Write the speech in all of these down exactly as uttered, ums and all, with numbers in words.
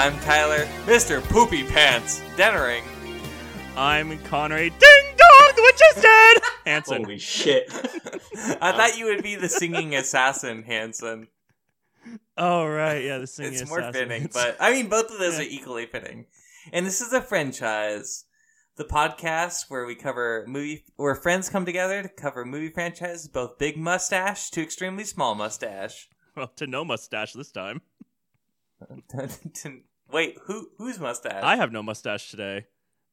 I'm Tyler, Mister Poopy Pants Dennering. I'm Konnery. Ding dong, the witch is dead! Hanson. Holy shit. I thought you would be the singing assassin, Hanson. Oh, right, yeah, the singing it's assassin. It's more fitting, but, I mean, both of those yeah. are equally fitting. And this is a franchise, the podcast where we cover movie, where friends come together to cover movie franchises, both big mustache to extremely small mustache. Well, to no mustache this time. Wait, who whose mustache? I have no mustache today.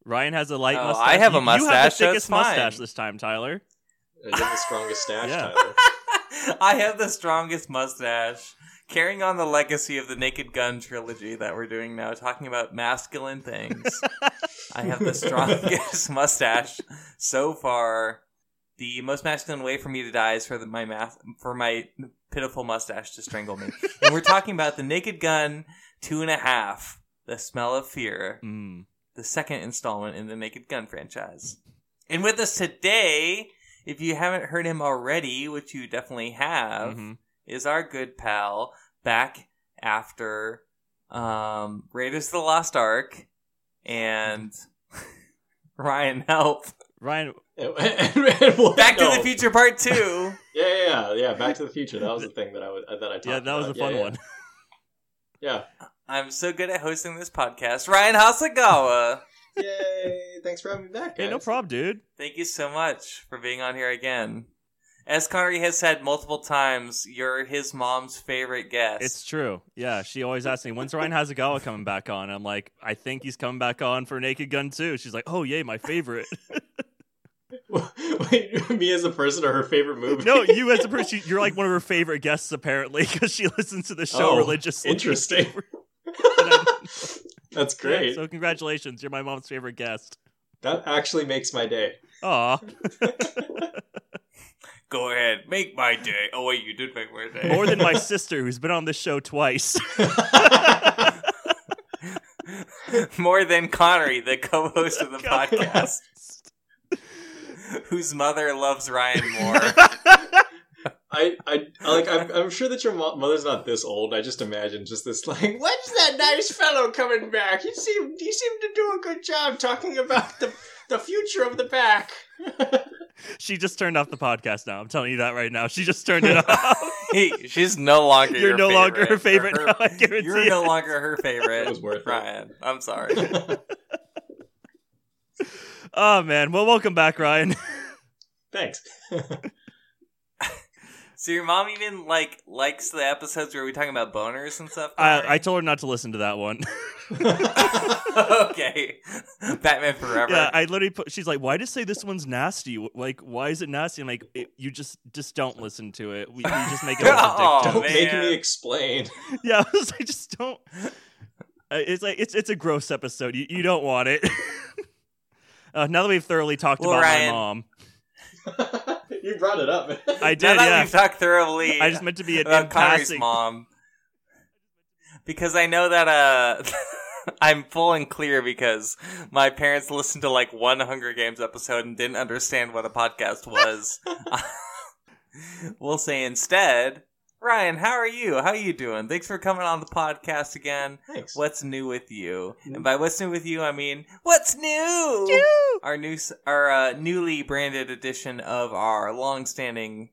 Ryan has a light oh, mustache. I have a mustache. You, you have the thickest mustache this time, Tyler. You have the strongest stash, yeah. Tyler. I have the strongest mustache. Carrying on the legacy of the Naked Gun trilogy that we're doing now, talking about masculine things. I have the strongest mustache so far. The most masculine way for me to die is for the, my math, for my pitiful mustache to strangle me. And we're talking about the Naked Gun two and a half, The Smell of Fear. Mm. The second installment in the Naked Gun franchise. And with us today, if you haven't heard him already, which you definitely have, mm-hmm. is our good pal back after um, Raiders of the Lost Ark and Ryan help. Ryan. Back to the Future Part two. yeah, yeah, yeah, yeah. Back to the Future. That was the thing that I, was, that I talked about. Yeah, that about. was a fun yeah, yeah. one. Yeah. I'm so good at hosting this podcast. Ryan Hasegawa. Yay. Thanks for having me back, guys. Hey, no problem, dude. Thank you so much for being on here again. As Konnery has said multiple times, you're his mom's favorite guest. It's true. Yeah, she always asks me, when's Ryan Hasegawa coming back on? I'm like, I think he's coming back on for Naked Gun two. She's like, oh, yay, my favorite. Wait, me as a person or her favorite movie? No, you as a person. You're like one of her favorite guests, apparently, because she listens to the show oh, religiously. Interesting. That's great. Yeah, so congratulations, you're my mom's favorite guest. That actually makes my day. Aw. Go ahead, make my day. Oh wait, you did make my day. More than my sister, who's been on this show twice. More than Konnery, the co-host of the podcast, whose mother loves Ryan more. I, I, like, I'm, I'm sure that your mo- mother's not this old. I just imagine just this, like, when's that nice fellow coming back? He seemed, he seemed to do a good job talking about the the future of the back. She just turned off the podcast now. I'm telling you that right now. She just turned it off. Hey, she's no longer You're your no favorite. longer her favorite her, now, I guarantee You're it. no longer her favorite. It was worth Ryan. It. I'm sorry. Oh, man. Well, welcome back, Ryan. Thanks. So your mom even like likes the episodes where we talking about boners and stuff? Uh, I told her not to listen to that one. Okay. Batman Forever. Yeah, I literally put, she's like, why did you say this one's nasty? Like, why is it nasty? I'm like, it, you just just don't listen to it. We, we just make it all addictive. Don't make me explain. Yeah, I was like, just don't. Uh, it's like it's it's a gross episode. You you don't want it. Uh, now that we've thoroughly talked well, about Ryan. my mom. You brought it up. I did. Now that yeah. we've talked thoroughly. I just meant to be an about Konnery's mom, because I know that uh, I'm full and clear because my parents listened to like one Hunger Games episode and didn't understand what a podcast was. We'll say instead, Ryan, how are you? How are you doing? Thanks for coming on the podcast again. Thanks. What's new with you? And by what's new with you, I mean, what's new? New! Our, new, our uh, newly branded edition of our long-standing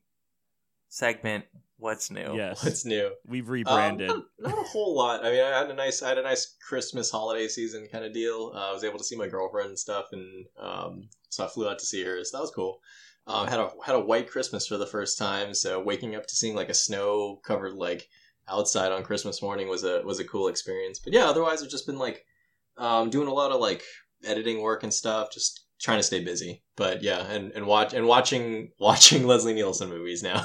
segment, What's New? Yes. What's new? We've rebranded. Um, not, not a whole lot. I mean, I had a nice I had a nice Christmas holiday season kind of deal. Uh, I was able to see my girlfriend and stuff, and um, so I flew out to see her, so that was cool. Um, had a had a white Christmas for the first time, so waking up to seeing like a snow covered like outside on Christmas morning was a was a cool experience. But yeah, otherwise I've just been like um, doing a lot of like editing work and stuff, just trying to stay busy. But yeah, and and watch and watching watching Leslie Nielsen movies now.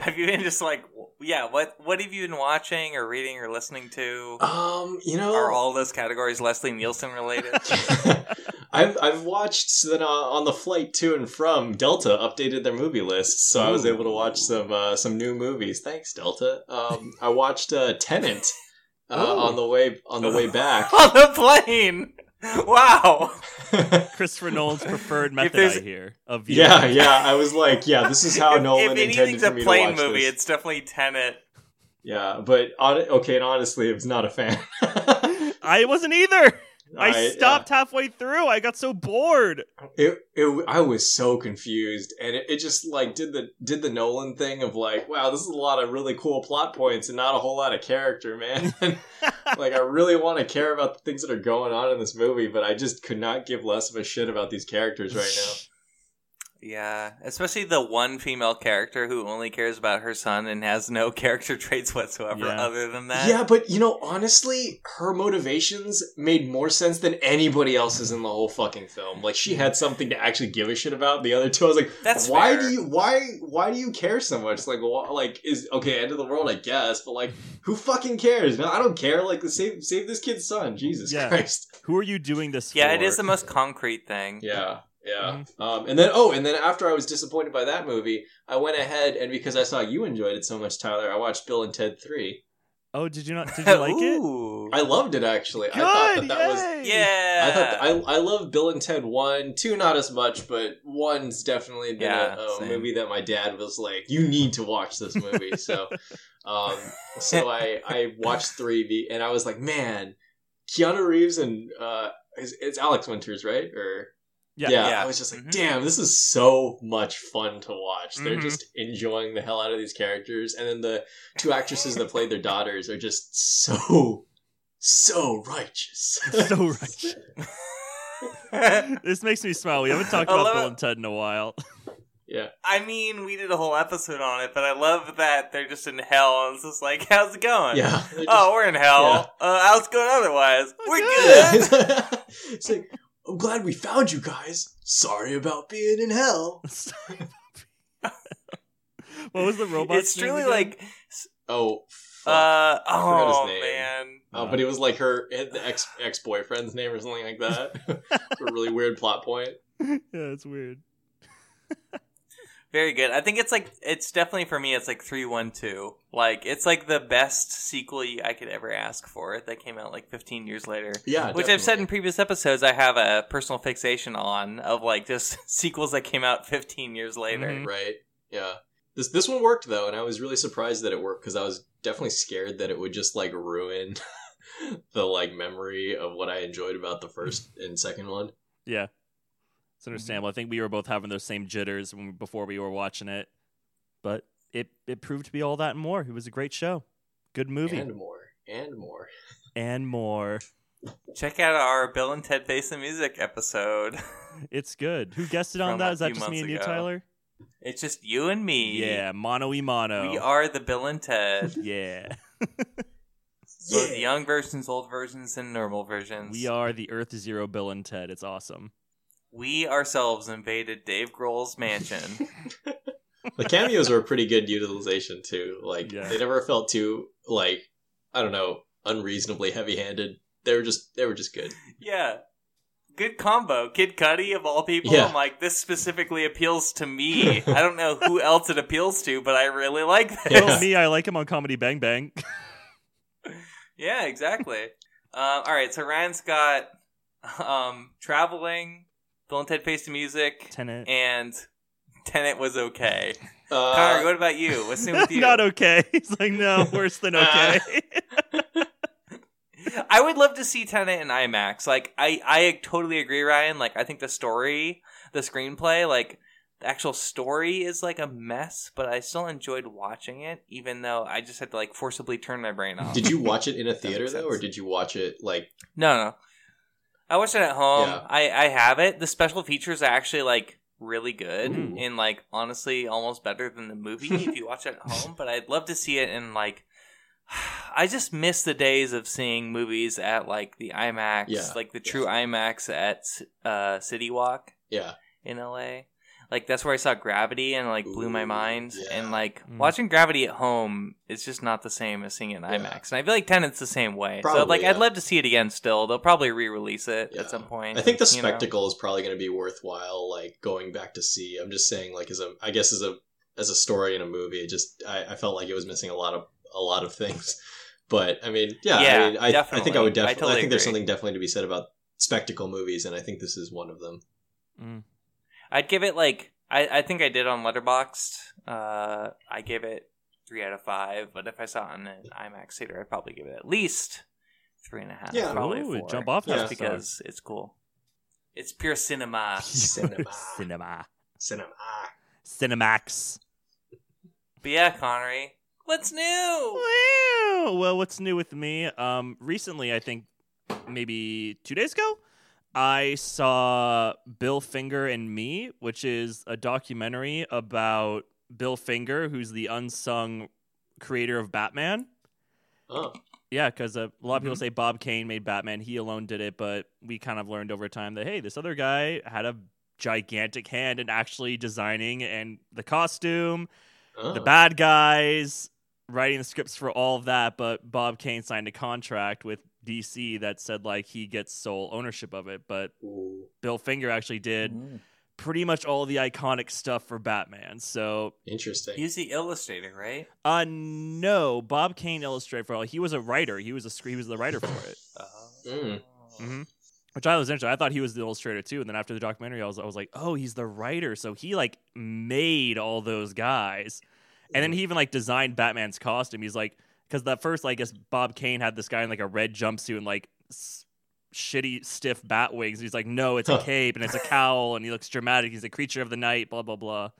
Have you been just like yeah? What what have you been watching or reading or listening to? Um, you know, are all those categories Leslie Nielsen related? I've I've watched so that uh, on the flight to and from Delta updated their movie list, so I was able to watch some uh, some new movies. Thanks, Delta. Um, I watched uh, Tenet uh, on the way on the way back on the plane. Wow, Christopher Nolan's preferred method, I hear. Of viewing. Yeah, yeah. I was like, yeah, this is how Nolan if, if intended for me to watch this. If anything's a plane movie, this. It's definitely Tenet. Yeah, but okay, and honestly, I was not a fan. I wasn't either. I, I stopped yeah. halfway through. I got so bored. It, it, I was so confused, and it, it just like did the did the Nolan thing of like, wow, this is a lot of really cool plot points and not a whole lot of character, man. Like, I really want to care about the things that are going on in this movie, but I just could not give less of a shit about these characters right now. Yeah, especially the one female character who only cares about her son and has no character traits whatsoever yeah. other than that. Yeah, but, you know, honestly, her motivations made more sense than anybody else's in the whole fucking film. Like, she had something to actually give a shit about. The other two, I was like, That's why fair. do you why why do you care so much? Like, wh- like is okay, end of the world, I guess, but, like, who fucking cares? No, I don't care. Like, save, save this kid's son. Jesus yeah. Christ. Who are you doing this yeah, for? Yeah, it is the most concrete thing. Yeah. Yeah. Mm-hmm. Um, and then, oh, and then after I was disappointed by that movie, I went ahead and because I saw you enjoyed it so much, Tyler, I watched Bill and Ted three. Oh, did you not? Did you like it? I loved it, actually. Good, I thought that, that was. Yeah. I thought I I love Bill and Ted one, two not as much, but one's definitely been yeah, a, a movie that my dad was like, "You need to watch this movie." So, um, so I I watched three, and I was like, "Man, Keanu Reeves and uh, it's, it's Alex Winters, right?" Or Yeah, yeah, yeah, I was just like, mm-hmm. damn, this is so much fun to watch. They're mm-hmm. just enjoying the hell out of these characters. And then the two actresses that play their daughters are just so, so righteous. So righteous. This makes me smile. We haven't talked about Bill and Ted in a while. Yeah. I mean, we did a whole episode on it, but I love that they're just in hell. And it's just like, how's it going? Yeah. Just, oh, we're in hell. Yeah. Uh, how's it going otherwise? Oh, we're good. good. Yeah. It's like, I'm glad we found you guys. Sorry about being in hell. What was the robot's It's truly really like... Oh, fuck. Uh, I forgot oh, his name. Man. Uh, but it was like her ex, ex-boyfriend's name or something like that. A really weird plot point. Yeah, it's weird. Very good. I think it's like... It's definitely, for me, it's like three one two. Like, it's like the best sequel I could ever ask for. It that came out like fifteen years later. Yeah, Which definitely. I've said in previous episodes, I have a personal fixation on of like just sequels that came out fifteen years later. Mm-hmm. Right. Yeah. This this one worked though, and I was really surprised that it worked because I was definitely scared that it would just like ruin the like memory of what I enjoyed about the first and second one. Yeah. It's understandable. I think we were both having those same jitters when, before we were watching it, but it it proved to be all that and more. It was a great show. Good movie. And more. And more. And more. Check out our Bill and Ted Face and Music episode. It's good. Who guessed it on that? Is that just me and ago. you, Tyler? It's just you and me. Yeah, mono y mono. We are the Bill and Ted. Yeah. So yeah. Young versions, old versions, and normal versions. We are the Earth Zero Bill and Ted. It's awesome. We ourselves invaded Dave Grohl's mansion. The cameos were a pretty good utilization, too. Like, yeah. they never felt too, like, I don't know, unreasonably heavy-handed. They were just they were just good. Yeah. Good combo. Kid Cudi, of all people, yeah. I'm like, this specifically appeals to me. I don't know who else it appeals to, but I really like this. Yeah. Well, me, I like him on Comedy Bang Bang. Yeah, exactly. Uh, all right, so Ryan's got um, Traveling... Bill and Ted Face to Music, Tenet. And Tenet was okay. Uh, Connor, what about you? What's new with you? Not okay. He's like, no, worse than okay. Uh, I would love to see Tenet in IMAX. Like, I, I totally agree, Ryan. Like, I think the story, the screenplay, like, the actual story is like a mess, but I still enjoyed watching it, even though I just had to like forcibly turn my brain off. Did you watch it in a theater though, or did you watch it like? No, no. I watched it at home. Yeah. I, I have it. The special features are actually, like, really good. Ooh. And, like, honestly, almost better than the movie if you watch it at home. But I'd love to see it in, like... I just miss the days of seeing movies at, like, the IMAX. Yeah. Like, the true yeah. IMAX at uh, City Walk. Yeah. In L A. Like, that's where I saw Gravity and, like, blew Ooh, my mind. Yeah. And, like, mm. watching Gravity at home is just not the same as seeing it in yeah. IMAX. And I feel like Tenet's the same way. Probably, so, like, yeah. I'd love to see it again still. They'll probably re-release it yeah. at some point. I think the spectacle know? is probably going to be worthwhile, like, going back to see. I'm just saying, like, as a, I guess as a as a story in a movie, it just, I, I felt like it was missing a lot of a lot of things. But, I mean, yeah. yeah I, mean, I, I think I would definitely, I, totally I think agree. There's something definitely to be said about spectacle movies, and I think this is one of them. Mm. I'd give it, like, I, I think I did on Letterboxd. Uh, I gave it three out of five, but if I saw it in an IMAX theater, I'd probably give it at least three and a half. Yeah, probably Ooh, four. Jump off just yeah. because it's cool. It's pure cinema. Pure cinema. Cinema. Cinema. Cinemax. But yeah, Konnery, what's new? Well, well, what's new with me? Um, recently, I think maybe two days ago, I saw Bill Finger and Me, which is a documentary about Bill Finger, who's the unsung creator of Batman. Oh. Yeah, because a lot of people mm-hmm. say Bob Kane made Batman. He alone did it, but we kind of learned over time that, hey, this other guy had a gigantic hand in actually designing and the costume, oh. the bad guys, writing the scripts for all of that. But Bob Kane signed a contract with D C that said, like, he gets sole ownership of it. But Ooh. Bill Finger actually did mm. pretty much all the iconic stuff for Batman. So interesting. He's the illustrator, right? Uh, no, Bob Kane illustrated for all. He was a writer. He was a he was the writer for it. Oh. Mm. Mm-hmm. Which I was interested. I thought he was the illustrator too. And then after the documentary, I was I was like, oh, he's the writer. So he like made all those guys, and then he even like designed Batman's costume. He's like, because the first, I guess Bob Kane had this guy in like a red jumpsuit and like. S- shitty stiff bat wings. He's like, no, it's a cape and it's a cowl and he looks dramatic, he's a creature of the night, blah blah blah.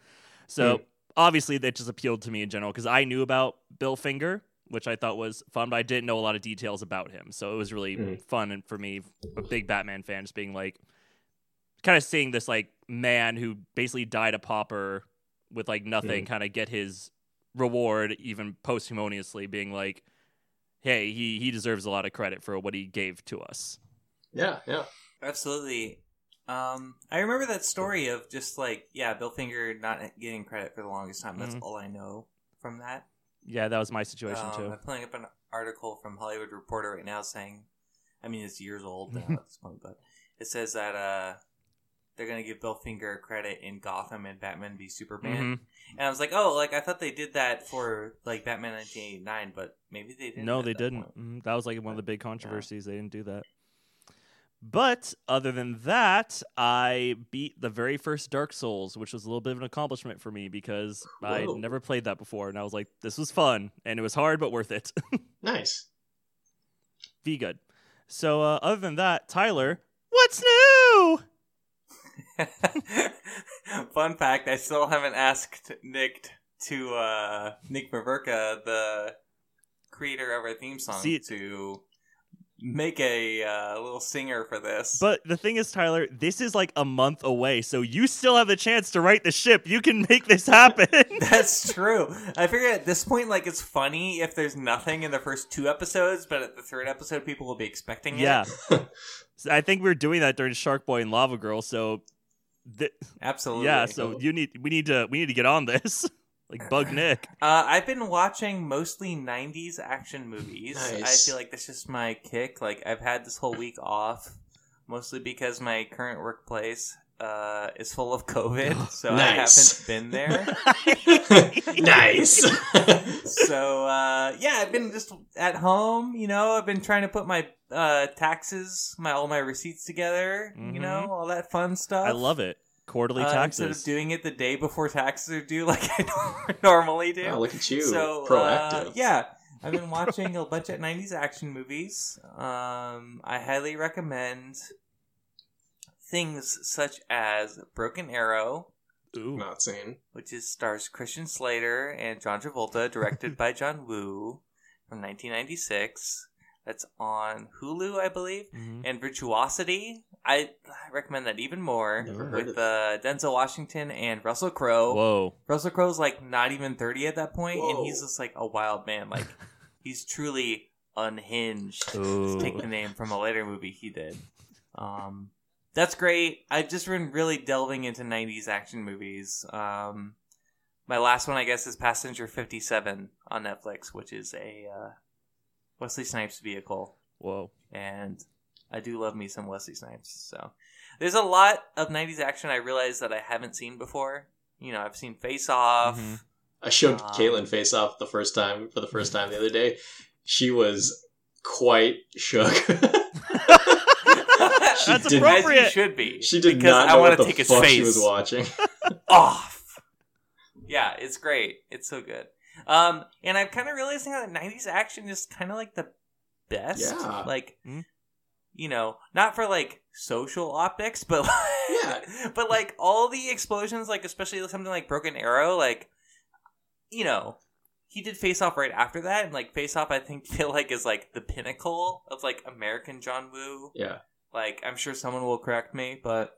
So mm. obviously that just appealed to me in general because I knew about Bill Finger, which I thought was fun, but I didn't know a lot of details about him, so it was really mm. fun. And for me, a big Batman fan, just being like kind of seeing this like man who basically died a pauper with like nothing mm. kind of get his reward even posthumously, being like, hey, he he deserves a lot of credit for what he gave to us. Yeah, yeah. Absolutely. Um, I remember that story of just like, yeah, Bill Finger not getting credit for the longest time. That's mm-hmm. all I know from that. Yeah, that was my situation um, too. I'm pulling up an article from Hollywood Reporter right now saying, I mean, it's years old now at this point, but it says that uh, they're going to give Bill Finger credit in Gotham and Batman v Superman. Mm-hmm. And I was like, oh, like I thought they did that for like Batman nineteen eighty-nine, but maybe they didn't. No, they didn't. Mm-hmm. That was like one but, of the big controversies. Yeah. They didn't do that. But other than that, I beat the very first Dark Souls, which was a little bit of an accomplishment for me because Whoa. I never played that before. And I was like, this was fun. And it was hard, but worth it. Nice. Be good. So uh, other than that, Tyler, what's new? Fun fact, I still haven't asked Nick to, uh, Nick Poverka, the creator of our theme song, See, to... make a uh, little singer for this. But the thing is, Tyler, this is like a month away, so you still have the chance to write the ship. You can make this happen. That's true. I figure at this point, like, it's funny if there's nothing in the first two episodes, but at the third episode, people will be expecting it. Yeah. So I think we were doing that during Shark Boy and Lava Girl, so... Th- Absolutely. Yeah, so you need. We need to. We need to get on this. Like, bug Nick. Uh, I've been watching mostly nineties action movies. Nice. I feel like that's just my kick. Like, I've had this whole week off, mostly because my current workplace uh, is full of COVID, so nice. I haven't been there. Nice. So, uh, yeah, I've been just at home, you know. I've been trying to put my uh, taxes, my all my receipts together, mm-hmm. you know, all that fun stuff. I love it. Quarterly taxes. Uh, instead of doing it the day before taxes are due, like I normally do. Oh, look at you. So, proactive. Uh, yeah, I've been watching a bunch of nineties action movies. Um, I highly recommend things such as Broken Arrow. Ooh. Not seen. Which is stars Christian Slater and John Travolta, directed by John Woo, from nineteen ninety-six. That's on Hulu, I believe, mm-hmm. and Virtuosity. I recommend that even more. Never with uh, Denzel Washington and Russell Crowe. Whoa, Russell Crowe's like not even thirty at that point, Whoa. And he's just like a wild man. Like he's truly unhinged. Take the name from a later movie he did. Um, that's great. I've just been really delving into nineties action movies. Um, my last one, I guess, is Passenger fifty-seven on Netflix, which is a. Uh, Wesley Snipes vehicle. Whoa. And I do love me some Wesley Snipes. So there's a lot of nineties action I realized that I haven't seen before. You know, I've seen Face Off. Mm-hmm. I showed um, Caitlin Face Off the first time for the first time the other day. She was quite shook. That's did, appropriate. She should be. She did not know I what the take fuck his face. She was watching. Off. Yeah, it's great. It's so good. Um, and I'm kind of realizing that nineties action is kind of like the best. Yeah. Like, mm-hmm. you know, not for like social optics, but like, yeah. but like all the explosions, like especially something like Broken Arrow, like, you know, he did Face Off right after that, and like Face Off, I think feel like is like the pinnacle of like American John Woo. Yeah. Like, I'm sure someone will correct me, but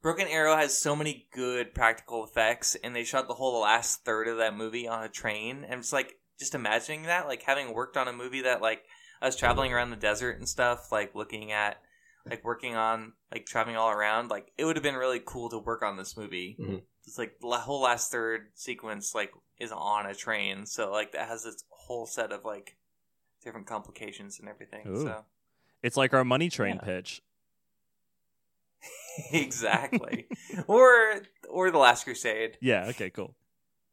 Broken Arrow has so many good practical effects, and they shot the whole last third of that movie on a train. And it's like, just imagining that, like having worked on a movie that like I was traveling around the desert and stuff, like looking at, like working on, like traveling all around, like it would have been really cool to work on this movie. Mm-hmm. It's like the whole last third sequence, like is on a train. So like that has its whole set of like different complications and everything. Ooh. So it's like our Money Train yeah. pitch. Exactly. or or The Last Crusade. Yeah, okay, cool.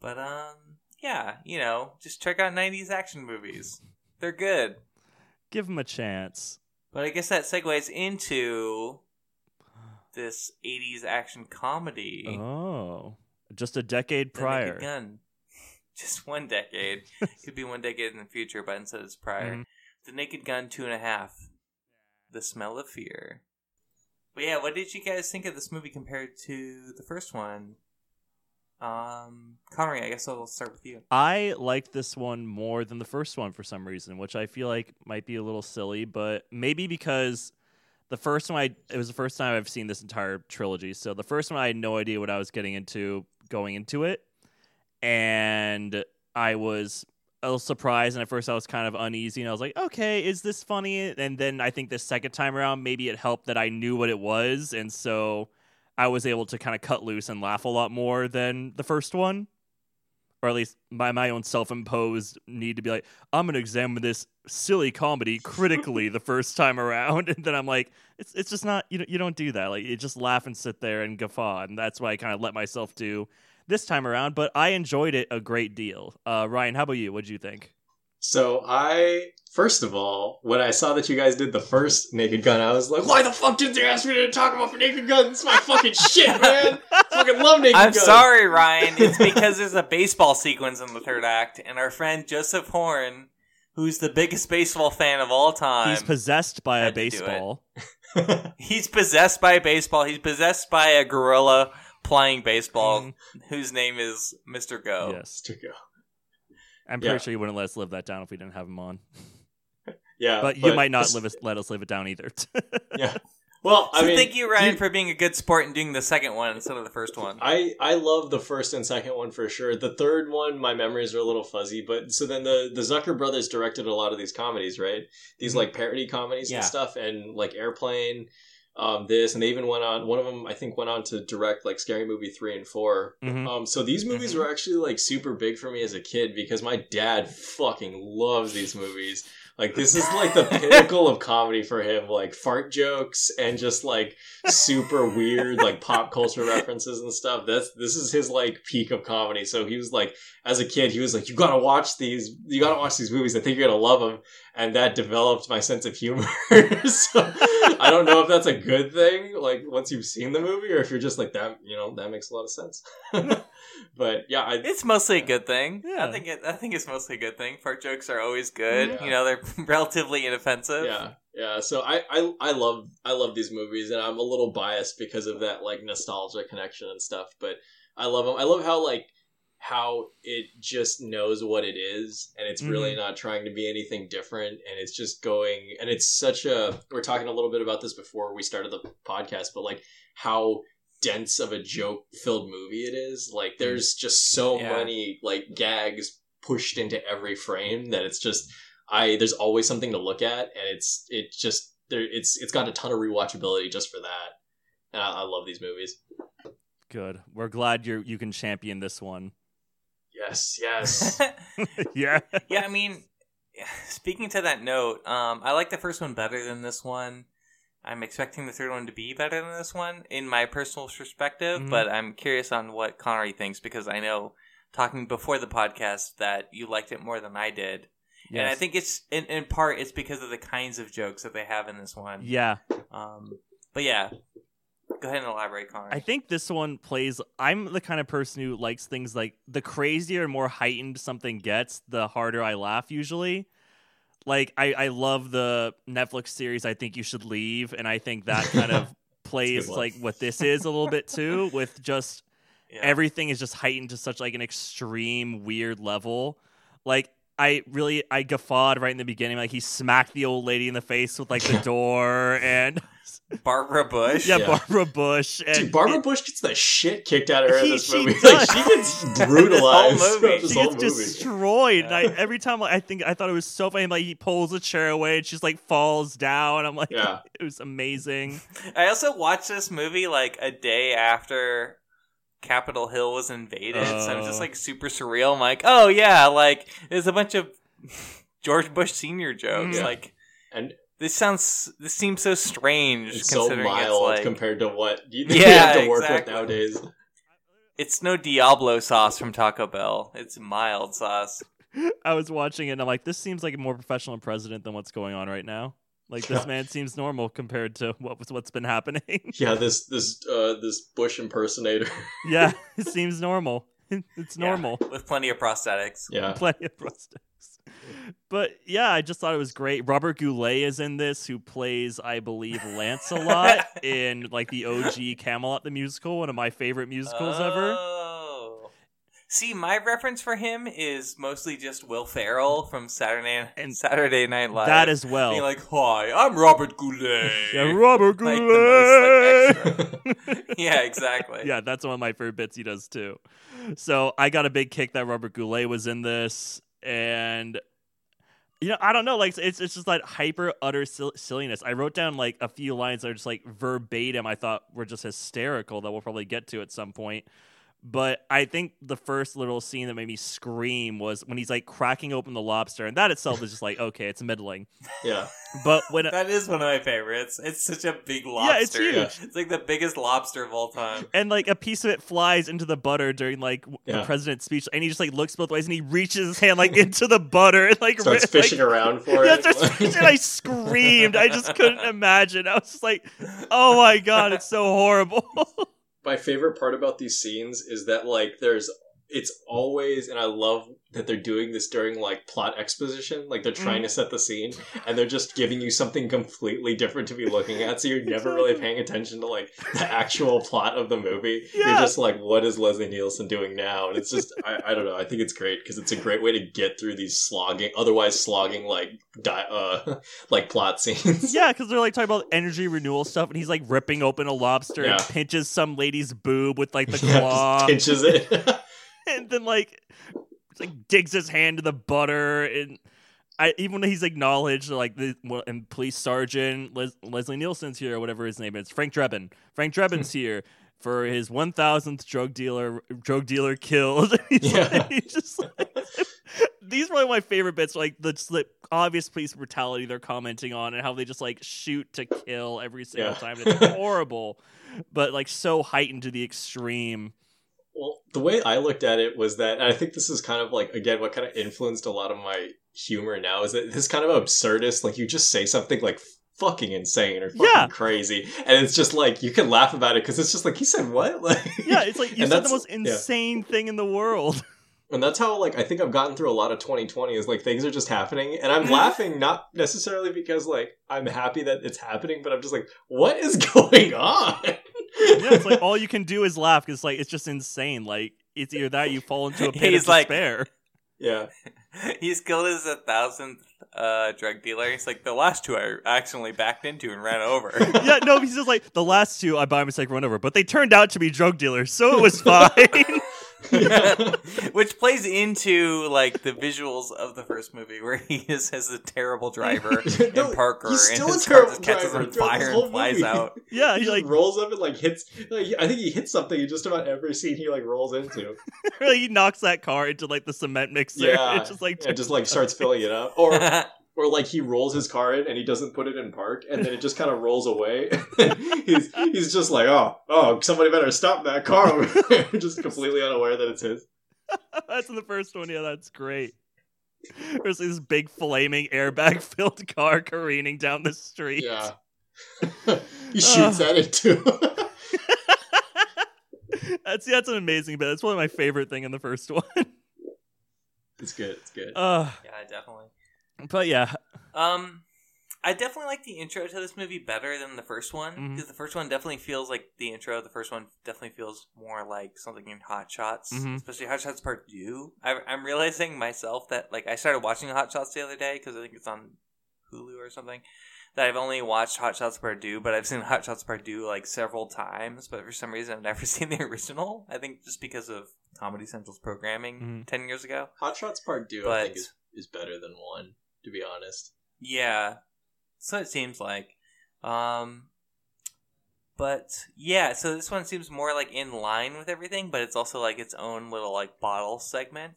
But um yeah, you know, just check out nineties action movies. They're good. Give them a chance. But I guess that segues into this eighties action comedy. Oh. Just a decade prior. Gun. Just one decade. Could be one decade in the future, but instead it's prior. Mm-hmm. The Naked Gun two and a half. The Smell of Fear. But yeah, what did you guys think of this movie compared to the first one? Um, Konnery, I guess I'll start with you. I liked this one more than the first one for some reason, which I feel like might be a little silly, but maybe because the first one, I, it was the first time I've seen this entire trilogy. So the first one, I had no idea what I was getting into going into it. And I was a little surprised, and at first I was kind of uneasy, and I was like, okay, is this funny? And then I think the second time around, maybe it helped that I knew what it was, and so I was able to kind of cut loose and laugh a lot more than the first one, or at least by my own self-imposed need to be like, I'm going to examine this silly comedy critically the first time around, and then I'm like, it's it's just not, you know, you don't do that. Like, you just laugh and sit there and guffaw, and that's why I kind of let myself do this time around, but I enjoyed it a great deal. Uh, Ryan, how about you? What did you think? So I, first of all, when I saw that you guys did the first Naked Gun, I was like, why the fuck did they ask me to talk about Naked Gun? It's my fucking shit, man. I fucking love Naked Gun. I'm sorry, Ryan. It's because there's a baseball sequence in the third act, and our friend Joseph Horn, who's the biggest baseball fan of all time. He's possessed by a baseball. He's possessed by a baseball. He's possessed by a gorilla playing baseball, mm. whose name is Mister Go. Yes, Mister Go. I'm pretty yeah. sure you wouldn't let us live that down if we didn't have him on. Yeah, but, but you might not live us, let us live it down either. Yeah. Well, I so mean, thank you, Ryan, you, for being a good sport and doing the second one instead of the first one. I, I love the first and second one for sure. The third one, my memories are a little fuzzy. But so then the, the Zucker Brothers directed a lot of these comedies, right? These mm-hmm. like parody comedies yeah. and stuff, and like Airplane. Um, this, and they even went on, one of them I think went on to direct like Scary Movie three and four. Mm-hmm. Um, so these movies mm-hmm. were actually like super big for me as a kid because my dad fucking loves these movies. Like, this is like the pinnacle of comedy for him, like fart jokes and just like super weird like pop culture references and stuff. That's this is his like peak of comedy. So he was like, as a kid, he was like, you gotta watch these, you gotta watch these movies. I think you're gonna love them. And that developed my sense of humor. So I don't know if that's a good thing, like once you've seen the movie, or if you're just like that, you know, that makes a lot of sense. But yeah, I, it's mostly a good thing. Yeah. I think it, I think it's mostly a good thing. Fart jokes are always good. Yeah. You know, they're relatively inoffensive. Yeah, yeah. So I, I, I love I love these movies, and I'm a little biased because of that like nostalgia connection and stuff. But I love them. I love how like how it just knows what it is, and it's mm-hmm. really not trying to be anything different. And it's just going. And it's such a. We're talking a little bit about this before we started the podcast, but like how dense of a joke filled movie it is. Like, there's just so yeah. many like gags pushed into every frame that it's just I there's always something to look at, and it's it just there it's it's got a ton of rewatchability just for that. And I, I love these movies. Good. We're glad you you can champion this one. Yes, yes. yeah. Yeah, I mean, speaking to that note, um I like the first one better than this one. I'm expecting the third one to be better than this one in my personal perspective, mm-hmm. but I'm curious on what Konnery thinks, because I know, talking before the podcast, that you liked it more than I did. Yes. And I think it's, in, in part, it's because of the kinds of jokes that they have in this one. Yeah. Um, but yeah, Go ahead and elaborate, Connor. I think this one plays... I'm the kind of person who likes things like... The crazier and more heightened something gets, the harder I laugh, usually. Like, I, I love the Netflix series I Think You Should Leave, and I think that kind of plays like what this is a little bit, too, with just... Yeah. Everything is just heightened to such like an extreme weird level. Like I really, I guffawed right in the beginning. Like he smacked the old lady in the face with like the door and Barbara Bush. Yeah, yeah. Barbara Bush. And Dude, Barbara it, Bush gets the shit kicked out of her he, in this she movie. Like, she gets brutalized. This whole movie. This she whole gets movie. destroyed. Yeah. I, every time like, I think I thought it was so funny. Like he pulls a chair away and she's like falls down. I'm like, yeah. It was amazing. I also watched this movie like a day after Capitol Hill was invaded, uh, so I'm just like super surreal. I'm like, oh yeah, like there's a bunch of George Bush Senior jokes. Yeah. Like, and this sounds, this seems so strange. It's considering so mild it's like, compared to what you yeah, have to work exactly. with nowadays. It's no Diablo sauce from Taco Bell. It's mild sauce. I was watching it and I'm like, this seems like a more professional president than what's going on right now. Like this man seems normal compared to what was what's been happening. Yeah, this this uh, this Bush impersonator. Yeah, it seems normal. It's normal yeah, with plenty of prosthetics. Yeah, plenty of prosthetics. But yeah, I just thought it was great. Robert Goulet is in this, who plays, I believe, Lancelot in like the O G Camelot the musical, one of my favorite musicals oh. ever. See, my reference for him is mostly just Will Ferrell from Saturday and Saturday Night Live. That as well. Being like, "Hi, I'm Robert Goulet." Yeah, Robert Goulet. Like the most, like, extra. Yeah, exactly. Yeah, that's one of my favorite bits he does too. So I got a big kick that Robert Goulet was in this, and you know, I don't know, like it's it's just like hyper utter sill- silliness. I wrote down like a few lines that are just like verbatim. I thought were just hysterical that we'll probably get to at some point. But I think the first little scene that made me scream was when he's like cracking open the lobster, and that itself is just like, okay, it's middling. Yeah, but when that is one of my favorites. It's such a big lobster. Yeah, it's huge. It's like the biggest lobster of all time. And like a piece of it flies into the butter during like yeah. the president's speech, and he just like looks both ways, and he reaches his hand like into the butter, and like starts r- fishing like, around for yeah, it. Starts I screamed. I just couldn't imagine. I was just like, oh my god, it's so horrible. My favorite part about these scenes is that, like, there's, it's always, and I love that they're doing this during, like, plot exposition. Like, they're trying mm. to set the scene, and they're just giving you something completely different to be looking at, so you're never really paying attention to, like, the actual plot of the movie. Yeah. You're just like, what is Leslie Nielsen doing now? And it's just, I, I don't know, I think it's great, because it's a great way to get through these slogging, otherwise slogging, like, Di- uh, like plot scenes. Yeah, because they're like talking about energy renewal stuff, and he's like ripping open a lobster yeah. and pinches some lady's boob with like the claw. Yeah, pinches it, and then like, like digs his hand to the butter, and I even when he's acknowledged like the well, and police sergeant Les- Leslie Nielsen's here or whatever his name is, Frank Drebin. Frank Drebin's here for his one thousandth drug dealer drug dealer killed. he's, yeah. like, he's just like. These are one of my favorite bits, like the, the obvious police brutality they're commenting on and how they just, like, shoot to kill every single yeah. time. It's horrible, but, like, so heightened to the extreme. Well, the way I looked at it was that, and I think this is kind of, like, again, what kind of influenced a lot of my humor now is that this kind of absurdist, like, you just say something, like, fucking insane or fucking yeah. crazy, and it's just like you can laugh about it because it's just like, he said what? Like, yeah, it's like you said the most insane yeah. thing in the world. And that's how, like, I think I've gotten through a lot of twenty twenty is, like, things are just happening. And I'm laughing not necessarily because, like, I'm happy that it's happening, but I'm just like, what is going on? Yeah, it's like, all you can do is laugh because, like, it's just insane. Like, it's either that or you fall into a pit He's of like, despair. Yeah. He's killed his a thousandth uh, drug dealer. He's like, the last two I accidentally backed into and ran over. Yeah, no, he's just like, the last two I by mistake run over, but they turned out to be drug dealers, so it was fine. Yeah. Which plays into like the visuals of the first movie where he is as a terrible driver and no, Parker he's still and his a car just catches on fire and flies movie. out. Yeah, he, he like rolls up and like hits like, I think he hits something in just about every scene he like rolls into. Really, he knocks that car into like the cement mixer. Yeah, it just like yeah, just like starts filling it up. Or Or, like, he rolls his car in and he doesn't put it in park, and then it just kind of rolls away. he's he's just like, oh, oh, somebody better stop that car over there. Just completely unaware that it's his. That's in the first one. Yeah, that's great. There's this big flaming airbag-filled car careening down the street. Yeah. He shoots uh, at it, too. That's that's an amazing bit. That's probably my favorite thing in the first one. It's good. It's good. Uh, yeah, definitely. But yeah, um, I definitely like the intro to this movie better than the first one, because mm-hmm. the first one definitely feels like the intro. The first one definitely feels more like something in Hot Shots, mm-hmm. especially Hot Shots Part Two. I, I'm realizing myself that like I started watching Hot Shots the other day because I think it's on Hulu or something. That I've only watched Hot Shots Part Two, but I've seen Hot Shots Part Two like several times. But for some reason, I've never seen the original. I think just because of Comedy Central's programming mm-hmm. ten years ago. Hot Shots Part Two, I think, is is better than one. To be honest, yeah. So it seems like, um, but yeah. So this one seems more like in line with everything, but it's also like its own little like bottle segment.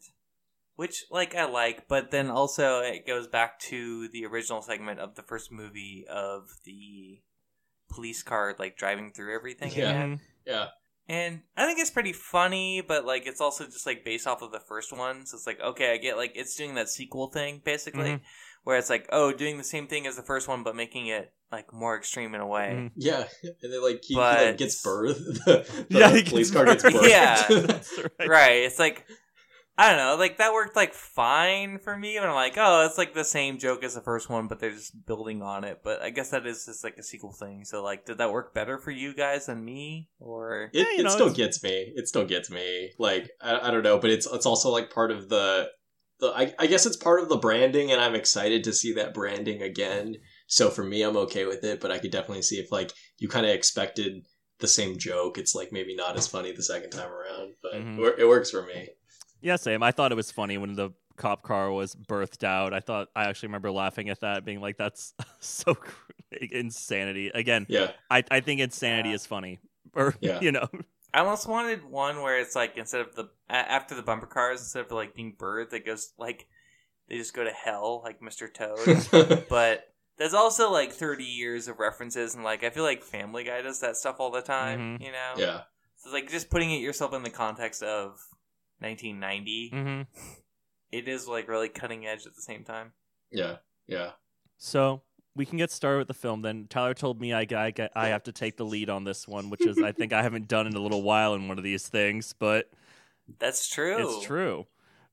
Which, like, I like, but then also it goes back to the original segment of the first movie of the police car, like, driving through everything. Yeah, again. Yeah. And I think it's pretty funny, but, like, it's also just, like, based off of the first one. So it's like, okay, I get, like, it's doing that sequel thing, basically, mm-hmm. where it's like, oh, doing the same thing as the first one, but making it, like, more extreme in a way. Mm-hmm. Yeah, and then, like, he, but... he like, gets birth. the the yeah, police car gets birth. Yeah, that's right. Right, it's like... I don't know, like, that worked, like, fine for me. And I'm like, oh, it's, like, the same joke as the first one, but they're just building on it. But I guess that is just, like, a sequel thing. So, like, did that work better for you guys than me? Or It, yeah, it know, still it's... gets me. It still gets me. Like, I, I don't know, but it's it's also, like, part of the... the I, I guess it's part of the branding, and I'm excited to see that branding again. So, for me, I'm okay with it, but I could definitely see if, like, you kind of expected the same joke. It's, like, maybe not as funny the second time around, but mm-hmm. it, it works for me. Yeah, same. I thought it was funny when the cop car was birthed out. I thought I actually remember laughing at that, being like, that's so cr- insanity. Again, yeah. I, I think insanity yeah. is funny. Or, yeah. you know. I almost wanted one where it's like, instead of the, after the bumper cars, instead of like being birthed, it goes like, they just go to hell, like Mister Toad. But there's also like thirty years of references. And like, I feel like Family Guy does that stuff all the time, mm-hmm. you know? Yeah. So like just putting it yourself in the context of nineteen ninety mm-hmm. it is like really cutting edge at the same time. Yeah, yeah. So we can get started with the film then. Tyler told me I, I, I have to take the lead on this one, which is I think I haven't done in a little while in one of these things, but that's true. It's true.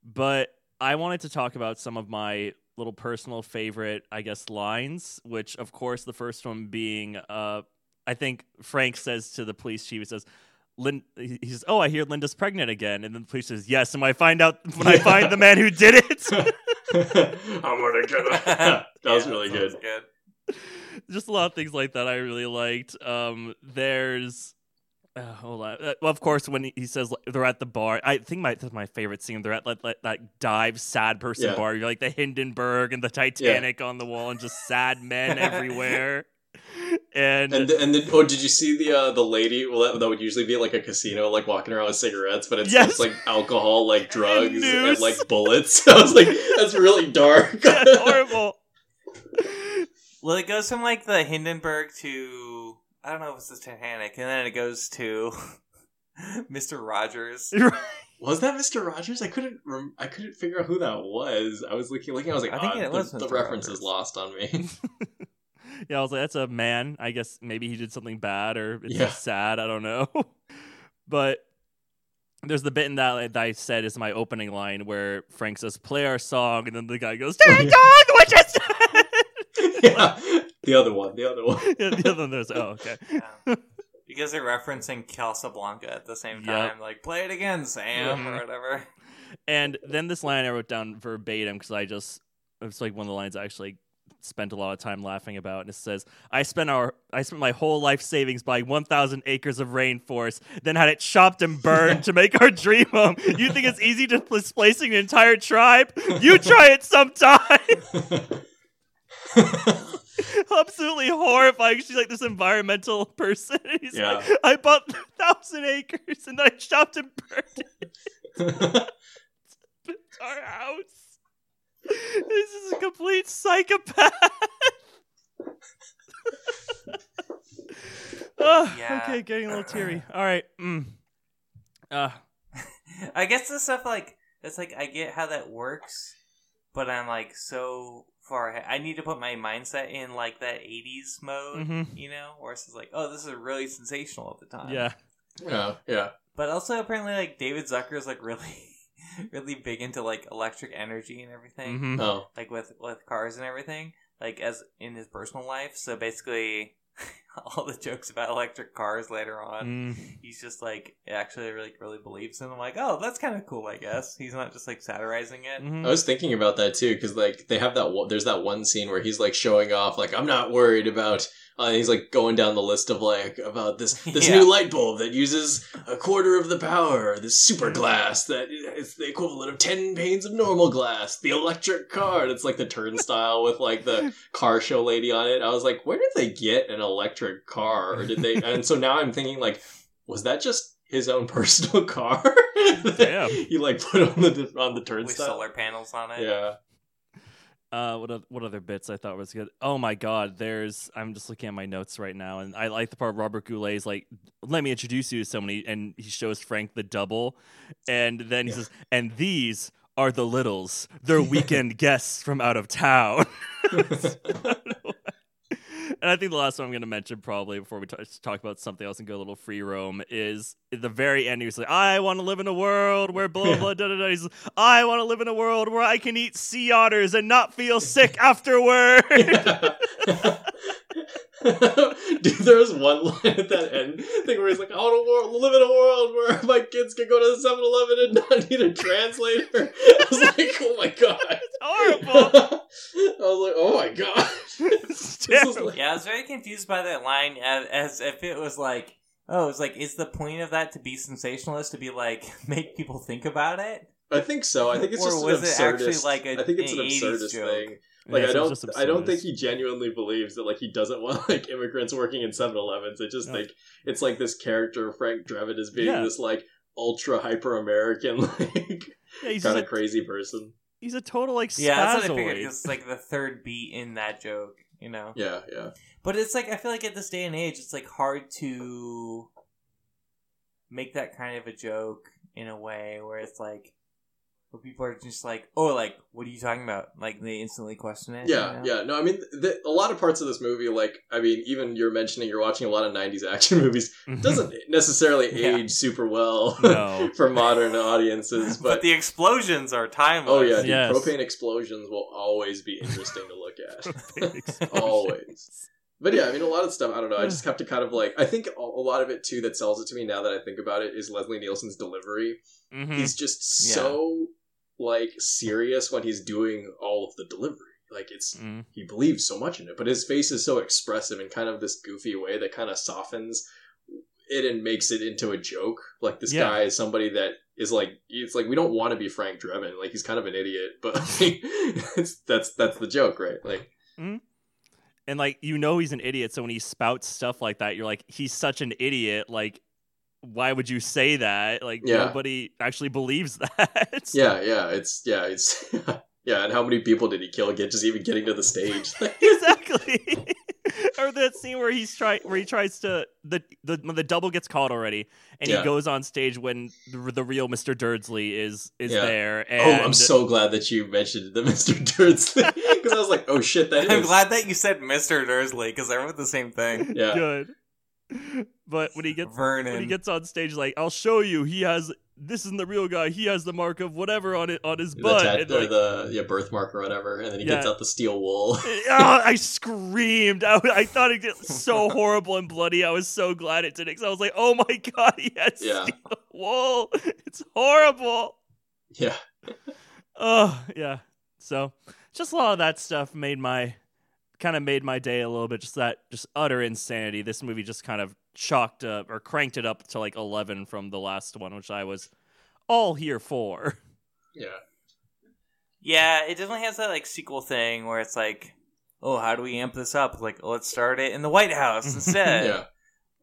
But I wanted to talk about some of my little personal favorite, I guess, lines, which of course the first one being, uh, I think Frank says to the police chief, he says, Lynn, he says, "Oh, I hear Linda's pregnant again," and then the police says, "Yes, and when I find out when I find the man who did it, I'm gonna get him." That was yeah, really that good. Was good. Just a lot of things like that I really liked. Um, there's, uh, hold on. Uh, well, of course, when he, he says like, they're at the bar, I think my that's my favorite scene. They're at like, like that dive sad person yeah. bar. You're like the Hindenburg and the Titanic yeah. on the wall, and just sad men everywhere. And and the, and the, oh, did you see the uh, the lady? Well, that, that would usually be like a casino, like walking around with cigarettes, but it's, yes. it's like alcohol, like drugs, and, and like bullets. I was like, that's really dark. That's horrible. Well, it goes from like the Hindenburg to I don't know if it's the Titanic, and then it goes to Mister Rogers. Was that Mister Rogers? I couldn't. Rem- I couldn't figure out who that was. I was looking, looking. I was like, I think oh, it was the, the reference Rogers. Is lost on me. Yeah, I was like, that's a man. I guess maybe he did something bad or it's yeah. sad. I don't know. But there's the bit in that that I said is my opening line where Frank says, "Play our song," and then the guy goes, "Dang dog, what you said!" Yeah, the other one, the other one. Yeah, the other one. There's oh, okay. Yeah. Because they're referencing Casablanca at the same time. Yep. Like, play it again, Sam, mm-hmm. or whatever. And then this line I wrote down verbatim because I just, it's like one of the lines I actually spent a lot of time laughing about, and it says, I spent our I spent my whole life savings buying one thousand acres of rainforest, then had it chopped and burned to make our dream home. You think it's easy to displacing an entire tribe? You try it sometime. Absolutely horrifying. She's like this environmental person. He's yeah. like, I bought one thousand acres and then I chopped and burned it. It's our house. This is a complete psychopath. Oh, yeah. Okay, getting a little teary. All right. Mm. Uh. I guess the stuff like it's like I get how that works, but I'm like so far ahead. I need to put my mindset in like that eighties mode, mm-hmm. you know, where it's like, oh, this is really sensational at the time. Yeah. Yeah. Yeah. But also apparently like David Zucker is like really really big into like electric energy and everything. Mm-hmm. Oh. Like with, with cars and everything. Like as in his personal life. So basically all the jokes about electric cars later on, mm. he's just like actually really really believes in. I'm like, oh, that's kind of cool, I guess. He's not just like satirizing it. Mm-hmm. I was thinking about that too, because like they have that one, there's that one scene where he's like showing off like I'm not worried about uh, he's like going down the list of like about this this yeah. new light bulb that uses a quarter of the power, this super glass that is the equivalent of ten panes of normal glass, the electric car, and it's like the turnstile with like the car show lady on it. I was like, where did they get an electric car, or did they? And so now I'm thinking, like, was that just his own personal car? Yeah, he like put on the on the turnstile, solar panels on it. Yeah. Uh, what what other bits I thought was good? Oh my god, there's. I'm just looking at my notes right now, and I like the part where Robert Goulet's like, "Let me introduce you to somebody," and he shows Frank the double, and then he yeah. says, "And these are the Littles. They're weekend guests from out of town." And I think the last one I'm going to mention probably before we t- talk about something else and go a little free roam is at the very end. He was like, I want to live in a world where blah, blah, blah, da, da, da. He's like, I want to live in a world where I can eat sea otters and not feel sick afterward. Yeah. Dude, there was one line at that end thing where he's like, I want to wor- live in a world where my kids can go to the seven eleven and not need a translator. I was like, oh my god. It's horrible. I was like, oh my god. It's terrible. Like- yeah, I was very confused by that line as, as if it was like, oh, it's like, is the point of that to be sensationalist, to be like, make people think about it? I think so. I think it's just an absurdist. Like a, I think it's an absurdist joke. Thing. Like yeah, I don't, I don't think he genuinely believes that like he doesn't want like immigrants working in seven elevens. I just no. think it's like this character Frank Drebin is being yeah. this like ultra hyper American like yeah, kind of like, crazy person. He's a total like yeah. Spazoid. That's what I figured. It's like the third beat in that joke, you know. Yeah, yeah. But it's like I feel like at this day and age, it's like hard to make that kind of a joke in a way where it's like. Where people are just like, oh, like, what are you talking about? Like, they instantly question it. Yeah, you know? yeah. No, I mean, the, a lot of parts of this movie, like, I mean, even you're mentioning you're watching a lot of nineties action movies, doesn't necessarily yeah. age super well no. for modern audiences. But, but the explosions are timeless. Oh, yeah. Dude, yes. Propane explosions will always be interesting to look at. Always. But yeah, I mean, a lot of stuff, I don't know, I just have to kind of like, I think a lot of it, too, that sells it to me now that I think about it is Leslie Nielsen's delivery. Mm-hmm. He's just so... Yeah. like serious when he's doing all of the delivery, like it's mm. he believes so much in it, but his face is so expressive in kind of this goofy way that kind of softens it and makes it into a joke. Like this yeah. guy is somebody that is like, it's like we don't want to be Frank Drebin, like he's kind of an idiot, but like, it's, that's that's the joke, right? Like mm. and like, you know, he's an idiot, so when he spouts stuff like that, you're like, he's such an idiot, like why would you say that? Like yeah. nobody actually believes that. yeah, yeah, it's yeah, it's yeah. And how many people did he kill? Get just even getting to the stage. Exactly. Or that scene where he's try where he tries to the the when the double gets caught already, and yeah. he goes on stage when the, the real Mister Durdsley is is yeah. there. And... Oh, I'm so glad that you mentioned the Mister Durdsley, because I was like, oh shit, that. I'm is... glad that you said Mister Durdsley, because I wrote the same thing. Yeah. Good. But when he gets Vernon. when he gets on stage, like, I'll show you, he has, this isn't the real guy, he has the mark of whatever on it on his the butt tat- and or like, the yeah, birthmark or whatever, and then he yeah. gets out the steel wool. oh, I screamed I, I thought it was so horrible and bloody. I was so glad it didn't, because I was like, oh my god, he has yeah. steel wool, it's horrible. Yeah. Oh yeah, so just a lot of that stuff made my kind of made my day a little bit, just that just utter insanity. This movie just kind of chalked up or cranked it up to like eleven from the last one, which I was all here for. Yeah. Yeah, it definitely has that like sequel thing where it's like, oh, how do we amp this up? Like, let's start it in the White House instead. Yeah.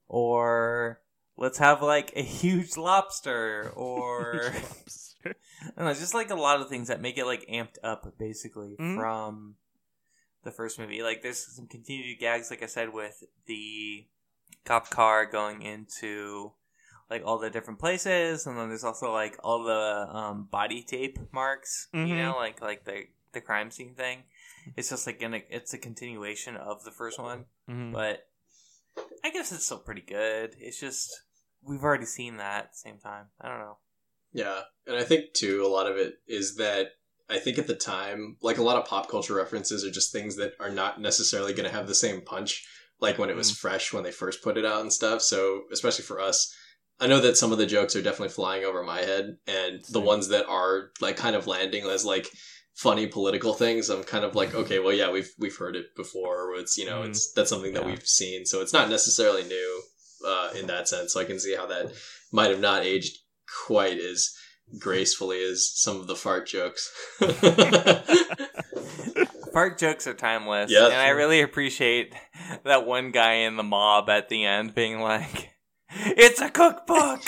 Or let's have like a huge lobster or huge lobster. I don't know, just like a lot of things that make it like amped up basically mm-hmm. from the first movie. Like, there's some continued gags, like I said, with the cop car going into, like, all the different places, and then there's also, like, all the um, body tape marks, mm-hmm. you know, like like the, the crime scene thing. It's just, like, an, it's a continuation of the first one, mm-hmm. but I guess it's still pretty good. It's just, we've already seen that at the same time. I don't know. Yeah. And I think, too, a lot of it is that I think at the time, like, a lot of pop culture references are just things that are not necessarily going to have the same punch, like when it was mm. fresh when they first put it out and stuff. So especially for us, I know that some of the jokes are definitely flying over my head, and the ones that are like kind of landing as like funny political things, I'm kind of like, okay, well, yeah, we've we've heard it before. It's, you know, it's that's something that yeah. we've seen, so it's not necessarily new uh, in that sense. So I can see how that might have not aged quite as gracefully as some of the fart jokes. Fart jokes are timeless, yeah. And I really appreciate that one guy in the mob at the end being like, "It's a cookbook."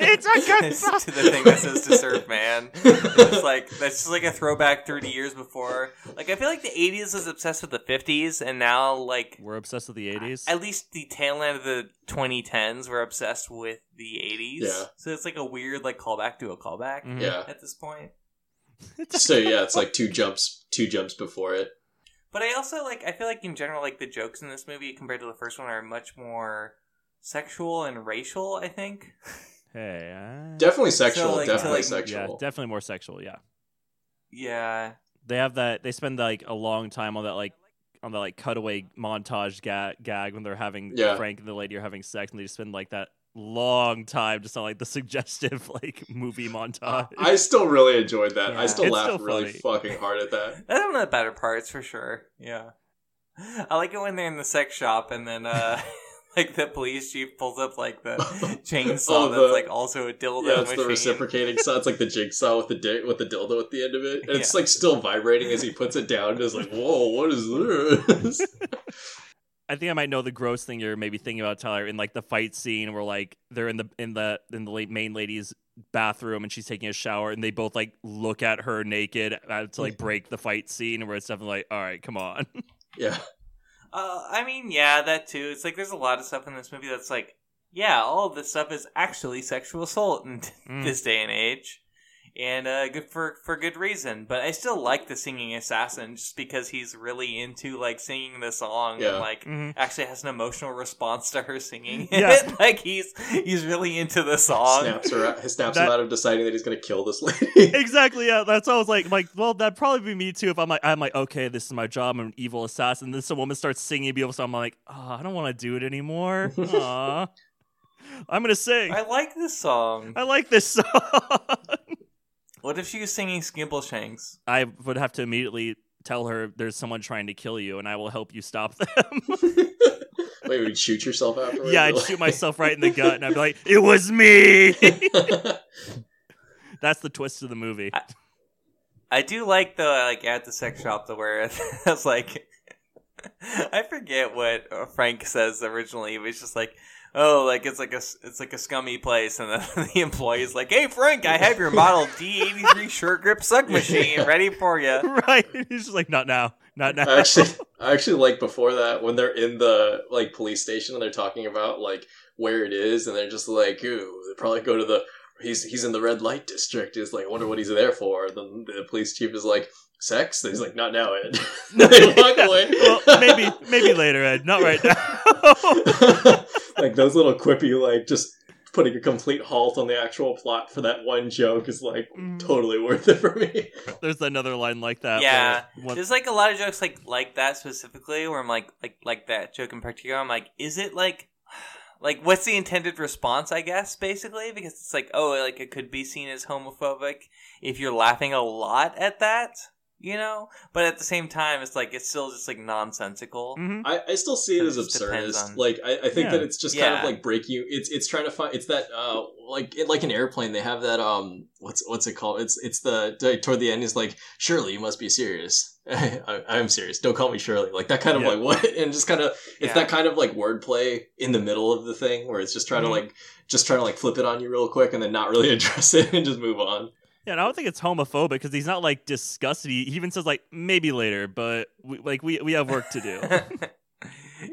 It's a cookbook. To the thing that says "to serve man." It's like that's just like a throwback thirty years before. Like I feel like the eighties was obsessed with the fifties, and now like we're obsessed with the eighties. At least the tail end of the twenty tens, we're obsessed with the eighties. Yeah. So it's like a weird like callback to a callback. Mm-hmm. Yeah. At this point. So yeah, it's like two jumps, two jumps before it. But I also like. I feel like in general, like the jokes in this movie compared to the first one are much more sexual and racial, I think. Hey, uh... definitely sexual. So, like, definitely so, like, sexual. Yeah, definitely more sexual. Yeah. Yeah. They have that. They spend like a long time on that, like on the like cutaway montage ga- gag when they're having yeah. Frank and the lady are having sex, and they just spend like that long time just on like the suggestive like movie montage. I still really enjoyed that. Yeah. I still it's laugh still really fucking hard at that. That's one of the better parts for sure. Yeah. I like it when they're in the sex shop and then. uh Like the police chief pulls up like the chainsaw oh, the, that's like also a dildo. Yeah, it's machine. The reciprocating saw. It's like the jigsaw with the di- with the dildo at the end of it, and yeah. it's like still vibrating as he puts it down. And it's like, whoa, what is this? I think I might know the gross thing you're maybe thinking about, Tyler, in like the fight scene where like they're in the in the in the main lady's bathroom and she's taking a shower, and they both like look at her naked to like break the fight scene, where it's definitely like, all right, come on, yeah. Uh, I mean, yeah, that too. It's like there's a lot of stuff in this movie that's like, yeah, all of this stuff is actually sexual assault in mm. this day and age, and uh, good for for good reason. But I still like the singing assassin just because he's really into like singing the song yeah. and like mm-hmm. actually has an emotional response to her singing yeah. it. Like he's he's really into the song. Snaps her out, snaps that, him out of deciding that he's gonna kill this lady. Exactly. Yeah, that's what I was like. I'm like, well, that'd probably be me too if I'm like, I'm like, okay, this is my job. I'm an evil assassin. Then some woman starts singing beautiful song. I'm like, oh, I don't want to do it anymore. Aww. I'm gonna sing. I like this song. I like this song. What if she was singing Skimbleshanks? I would have to immediately tell her there's someone trying to kill you, and I will help you stop them. Wait, would you shoot yourself afterwards? Yeah, I'd like... shoot myself right in the gut, and I'd be like, it was me! That's the twist of the movie. I, I do like the, like, at the sex shop, the where I was like, I forget what Frank says originally. It was just like, oh, like it's like a it's like a scummy place, and the, the employee's like, "Hey, Frank, I have your model D eighty-three sure grip suck machine yeah. ready for you." Right? He's just like, "Not now, not now." I actually, I actually like before that when they're in the like police station and they're talking about like where it is, and they're just like, "Ooh, they probably go to the he's he's in the red light district." Is like, I wonder what he's there for. Then the police chief is like, "Sex?" And he's like, "Not now, Ed." They walk away. Well, maybe maybe later, Ed. Not right now. Like, those little quippy, like, just putting a complete halt on the actual plot for that one joke is, like, mm. totally worth it for me. There's another line like that. Yeah. One... There's, like, a lot of jokes, like, like that specifically, where I'm, like, like, like that joke in particular, I'm, like, is it, like, like, what's the intended response, I guess, basically? Because it's, like, oh, like, it could be seen as homophobic if you're laughing a lot at that. You know, but at the same time, it's like it's still just like nonsensical. Mm-hmm. I, I still see it as absurdist. On... Like I, I think yeah. that it's just yeah. kind of like break you. It's it's trying to find. It's that uh like it, like an airplane. They have that um what's what's it called? It's it's the toward the end is like, surely you must be serious. I, I'm serious. Don't call me Shirley. Like that kind of yeah. like what and just kind of it's yeah. that kind of like wordplay in the middle of the thing where it's just trying mm-hmm. to like just trying to like flip it on you real quick and then not really address it and just move on. Yeah, and I don't think it's homophobic because he's not like disgusted. He even says like maybe later, but we, like we we have work to do.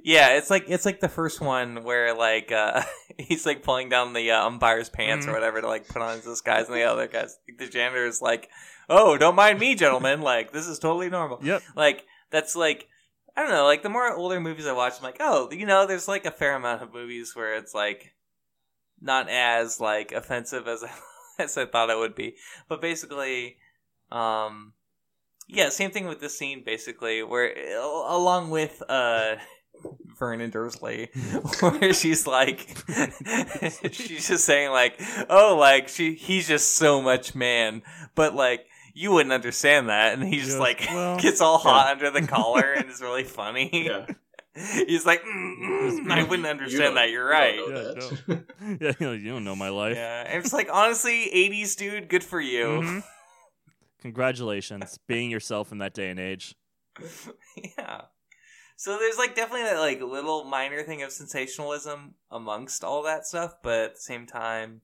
Yeah, it's like it's like the first one where like uh, he's like pulling down the uh, umpire's pants mm. or whatever to like put on his disguise, and the other guys, the janitor is like, "Oh, don't mind me, gentlemen. Like this is totally normal." Yep. Like that's like I don't know. Like the more older movies I watch, I'm like, oh, you know, there's like a fair amount of movies where it's like. not as like offensive as as I thought it would be. But basically, um, yeah, same thing with this scene. Basically, where along with uh. Vernon Dursley, where she's like, she's just saying like, oh, like she, he's just so much man, but like you wouldn't understand that, and he just, just like well, gets all hot yeah. under the collar, and it's really funny. Yeah. He's like, mm, mm, I wouldn't understand you that. You're right. You don't know that. Yeah, no. yeah, you don't know my life. Yeah, and it's like honestly, eighties dude, good for you. Mm-hmm. Congratulations, being yourself in that day and age. Yeah. So there's, like, definitely that, like, little minor thing of sensationalism amongst all that stuff, but at the same time,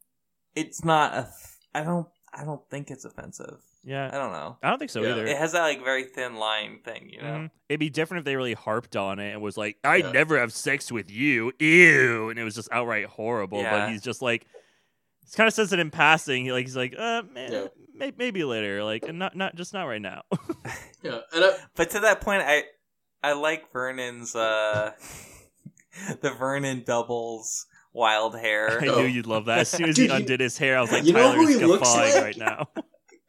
it's not a... Th- I don't... I don't think it's offensive. Yeah. I don't know. I don't think so yeah. either. It has that, like, very thin line thing, you know? Mm-hmm. It'd be different if they really harped on it and was like, I yeah. never have sex with you, ew! And it was just outright horrible, yeah. but he's just, like... He kind of says it in passing. He like he's like, uh, man, yeah. may- maybe later. Like, and not, not... Just not right now. yeah. And I- but to that point, I... I like Vernon's, uh, the Vernon doubles wild hair. I oh. knew you'd love that. As soon as Dude, he undid you, his hair, I was like, you know Tyler is guffawing like? right now.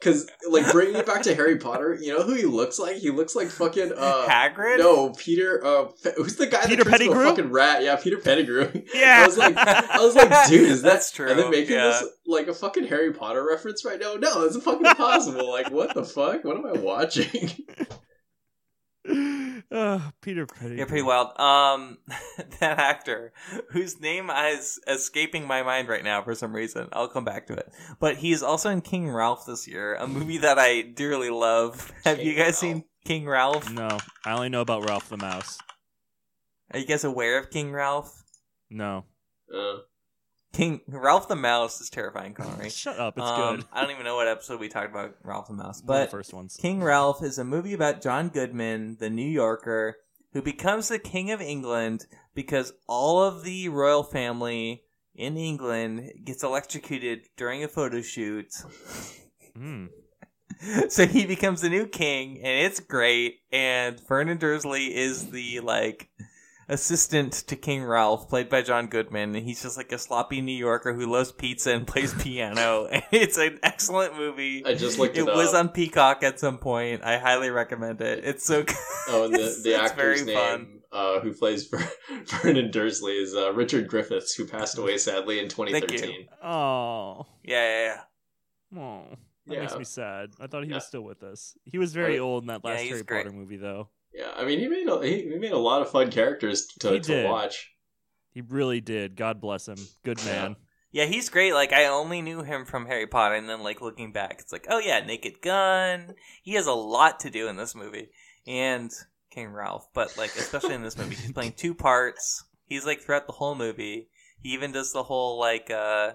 Because, like, bringing it back to Harry Potter, you know who he looks like? He looks like fucking, uh... Hagrid? No, Peter, uh... Pe- who's the guy Peter that turns into a fucking rat? Yeah, Peter Pettigrew. Yeah! I was like, I was like, dude, is that... That's true. Are they making yeah. this, like, a fucking Harry Potter reference right now? No, it's fucking impossible. Like, what the fuck? What am I watching? Oh, Peter Pettigrew. Yeah, pretty wild. Um, that actor whose name is escaping my mind right now for some reason. I'll come back to it. But he's also in King Ralph this year, a movie that I dearly love. Have King you guys Ralph. seen King Ralph? No, I only know about Ralph the Mouse. Are you guys aware of King Ralph? No. Uh. King Ralph the Mouse is terrifying, Konnery. Shut up, it's um, good. I don't even know what episode we talked about Ralph the Mouse, but the first ones. King Ralph is a movie about John Goodman, the New Yorker, who becomes the King of England because all of the royal family in England gets electrocuted during a photo shoot. Mm. So he becomes the new king, and it's great, and Vernon Dursley is the, like... assistant to King Ralph, played by John Goodman, and he's just like a sloppy New Yorker who loves pizza and plays piano. It's an excellent movie. I just looked it, it up. It was on Peacock at some point. I highly recommend it. It's so good. Oh, and the, the actor's name uh, who plays Vernon Dursley is uh, Richard Griffiths, who passed away sadly in twenty thirteen. Thank you. Oh. Yeah, yeah, yeah. Oh, that yeah. makes me sad. I thought he yeah. was still with us. He was very oh, old in that last yeah, Harry Potter great. movie, though. Yeah, I mean, he made a, he, he made a lot of fun characters to, to watch. He really did. God bless him. Good man. Yeah. yeah, he's great. Like, I only knew him from Harry Potter, and then, like, looking back, it's like, oh, yeah, Naked Gun. He has a lot to do in this movie. And King Ralph, but, like, especially in this movie. He's playing two parts. He's, like, throughout the whole movie. He even does the whole, like, uh,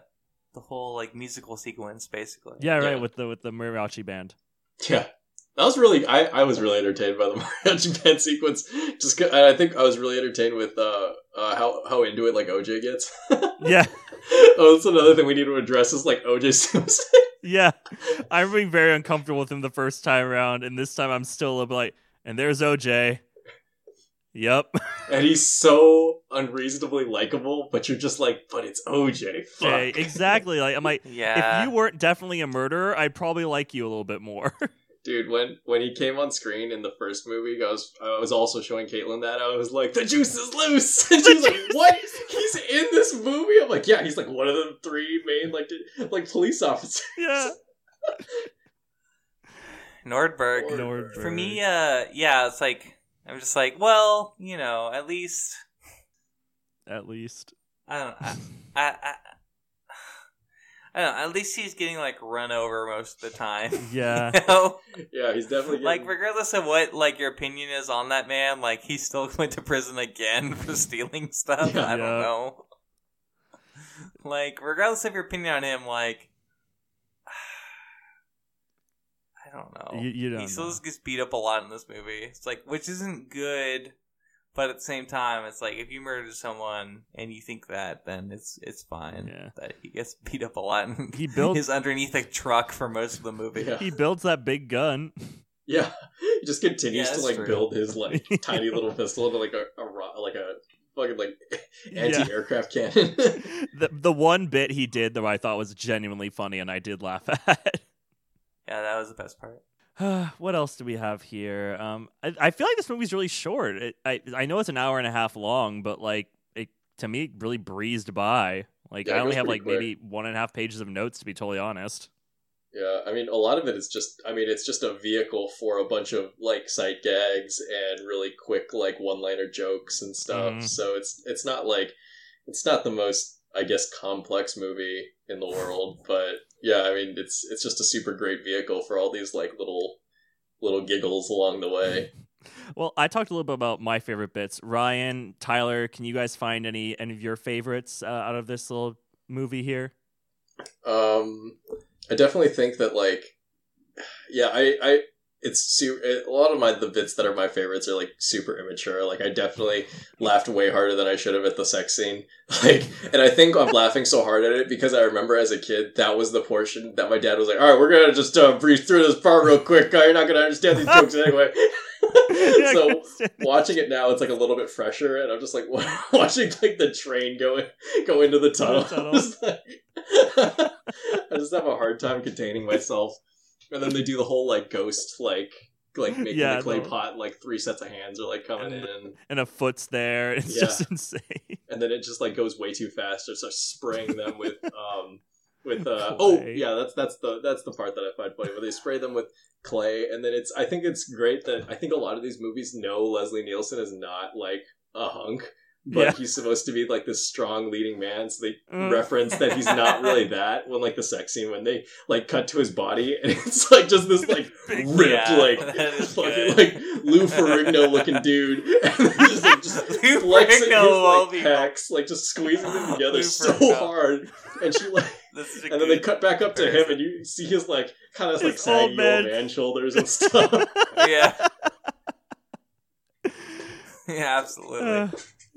the whole, like, musical sequence, basically. Yeah, right, yeah. with the with the mariachi band. Yeah. That was really, I, I was really entertained by the mariachi band sequence. Just, and I think I was really entertained with uh, uh, how how into it like O J gets. Yeah. Oh, that's another thing we need to address is like O J Simpson. Yeah, I'm being very uncomfortable with him the first time around, and this time I'm still a bit like, and there's O J. Yep. And he's so unreasonably likable, but you're just like, but it's O J. Fuck. Okay, exactly. Like I'm like, yeah. If you weren't definitely a murderer, I'd probably like you a little bit more. Dude, when, when he came on screen in the first movie, I was, I was also showing Caitlin that. I was like, the juice is loose! And she was like, what? He's in this movie? I'm like, yeah, he's like one of the three main like like police officers. Yeah. Nordberg. Nordberg. For me, uh, yeah, it's like, I'm just like, well, you know, at least... At least. I don't know. I... I, I I don't know, at least he's getting, like, run over most of the time. Yeah. You know? Yeah, he's definitely getting... Like, regardless of what, like, your opinion is on that man, like, he still went to prison again for stealing stuff. Yeah, I yeah. don't know. Like, regardless of your opinion on him, like... I don't know. You, you don't He still know. just gets beat up a lot in this movie. It's like, which isn't good, but at the same time, it's like, if you murder someone and you think that, then it's it's fine. Yeah. That he gets beat up a lot and he builds... is underneath a truck for most of the movie. Yeah. He builds that big gun. Yeah. He just continues yeah, to, like, true. build his, like, tiny little pistol into, like, a, a, like a, fucking like anti-aircraft yeah. cannon. the the one bit he did that I thought was genuinely funny and I did laugh at. Yeah, that was the best part. What else do we have here? Um, I, I feel like this movie's really short. It, I I know it's an hour and a half long, but like it to me it really breezed by. Like yeah, I only have like quick. Maybe one and a half pages of notes to be totally honest. Yeah, I mean, a lot of it is just, I mean, it's just a vehicle for a bunch of, like, sight gags and really quick, like, one-liner jokes and stuff. Mm. So it's it's not, like, it's not the most, I guess, complex movie in the world. But, yeah, I mean, it's it's just a super great vehicle for all these, like, little little giggles along the way. Well, I talked a little bit about my favorite bits. Ryan, Tyler, can you guys find any, any of your favorites uh, out of this little movie here? Um... I definitely think that, like, yeah, I, I, it's su- a lot of my, the bits that are my favorites are, like, super immature. Like, I definitely laughed way harder than I should have at the sex scene. Like, and I think I'm laughing so hard at it because I remember as a kid, that was the portion that my dad was like, all right, we're going to just uh, breeze through this part real quick. You're not going to understand these jokes anyway. So watching it now, it's like a little bit fresher, and I'm just like watching like the train go in, go into the tunnel. tunnel. Just, like, I just have a hard time containing myself. And then they do the whole like ghost like like making yeah, the clay no. pot, like three sets of hands are like coming and, in, and a foot's there. It's yeah. just insane. And then it just like goes way too fast. Or starts spraying them with um with uh clay. oh yeah that's that's the that's the part that I find funny where they spray them with clay. And then it's I think it's great that I think a lot of these movies know Leslie Nielsen is not like a hunk, but yeah. he's supposed to be like this strong leading man, so they mm. reference that he's not really that when like the sex scene when they like cut to his body and it's like just this like ripped yeah, like fucking good. Like Lou Ferrigno looking dude and just like just Lou flexing Ferrigno his like, packs, like just squeezing them together Lou so Ferrigno. hard and she like and then they cut back up to him and you see his like kind of like saggy old man. old man shoulders and stuff. yeah yeah absolutely uh.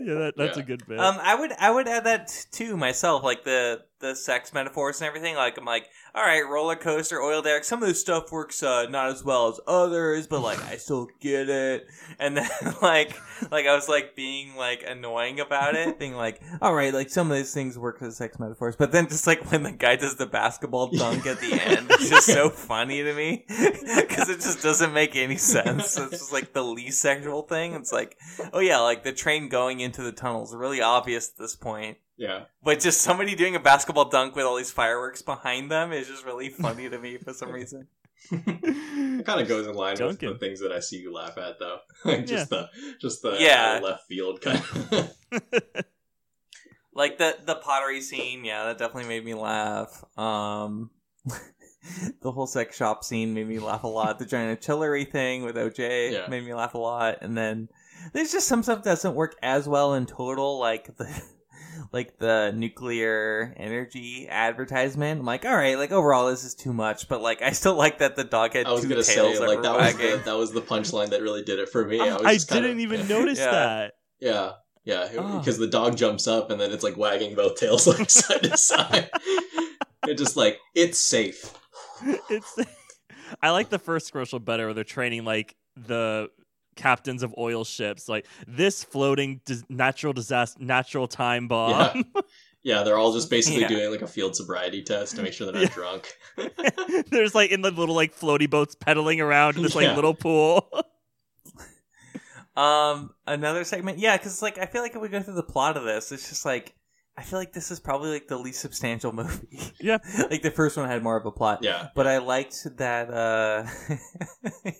Yeah, that, that's yeah. a good bit. Um, I would I would add that too myself, like the, the sex metaphors and everything. Like I'm like, all right, roller coaster, oil derrick. Some of this stuff works uh, not as well as others, but like I still get it. And then like like I was like being like annoying about it, being like, all right, like some of these things work as sex metaphors, but then just like when the guy does the basketball dunk at the end, it's just so funny to me because it just doesn't make any sense. It's just like the least sexual thing. It's like, oh yeah, like the train going in. To the tunnels, really obvious at this point. Yeah, but just somebody doing a basketball dunk with all these fireworks behind them is just really funny to me for some reason. It kind of goes in line Duncan. with the things that I see you laugh at, though. Like just yeah. the just the yeah. left field kind of. Like the the pottery scene, yeah, that definitely made me laugh. Um, the whole sex shop scene made me laugh a lot. The giant artillery thing with O J yeah. made me laugh a lot, and then. There's just some stuff that doesn't work as well in total, like the like the nuclear energy advertisement. I'm like, all right, like overall this is too much, but like I still like that the dog had two tails. I was going to say, like that was, the, that was the punchline that really did it for me. I, was I just didn't kinda, even yeah. notice yeah. that. Yeah, yeah, because oh. the dog jumps up and then it's like wagging both tails like side to side. It just like, it's safe. It's. I like the first commercial better where they're training like the... captains of oil ships, like this floating dis- natural disaster natural time bomb. yeah. Yeah, they're all just basically yeah. doing like a field sobriety test to make sure they're not yeah. drunk. There's like in the little like floaty boats pedaling around in this like yeah. little pool. Um another segment, yeah, because like I feel like if we go through the plot of this, it's just like I feel like this is probably like the least substantial movie. Yeah. Like the first one had more of a plot. Yeah. But I liked that uh,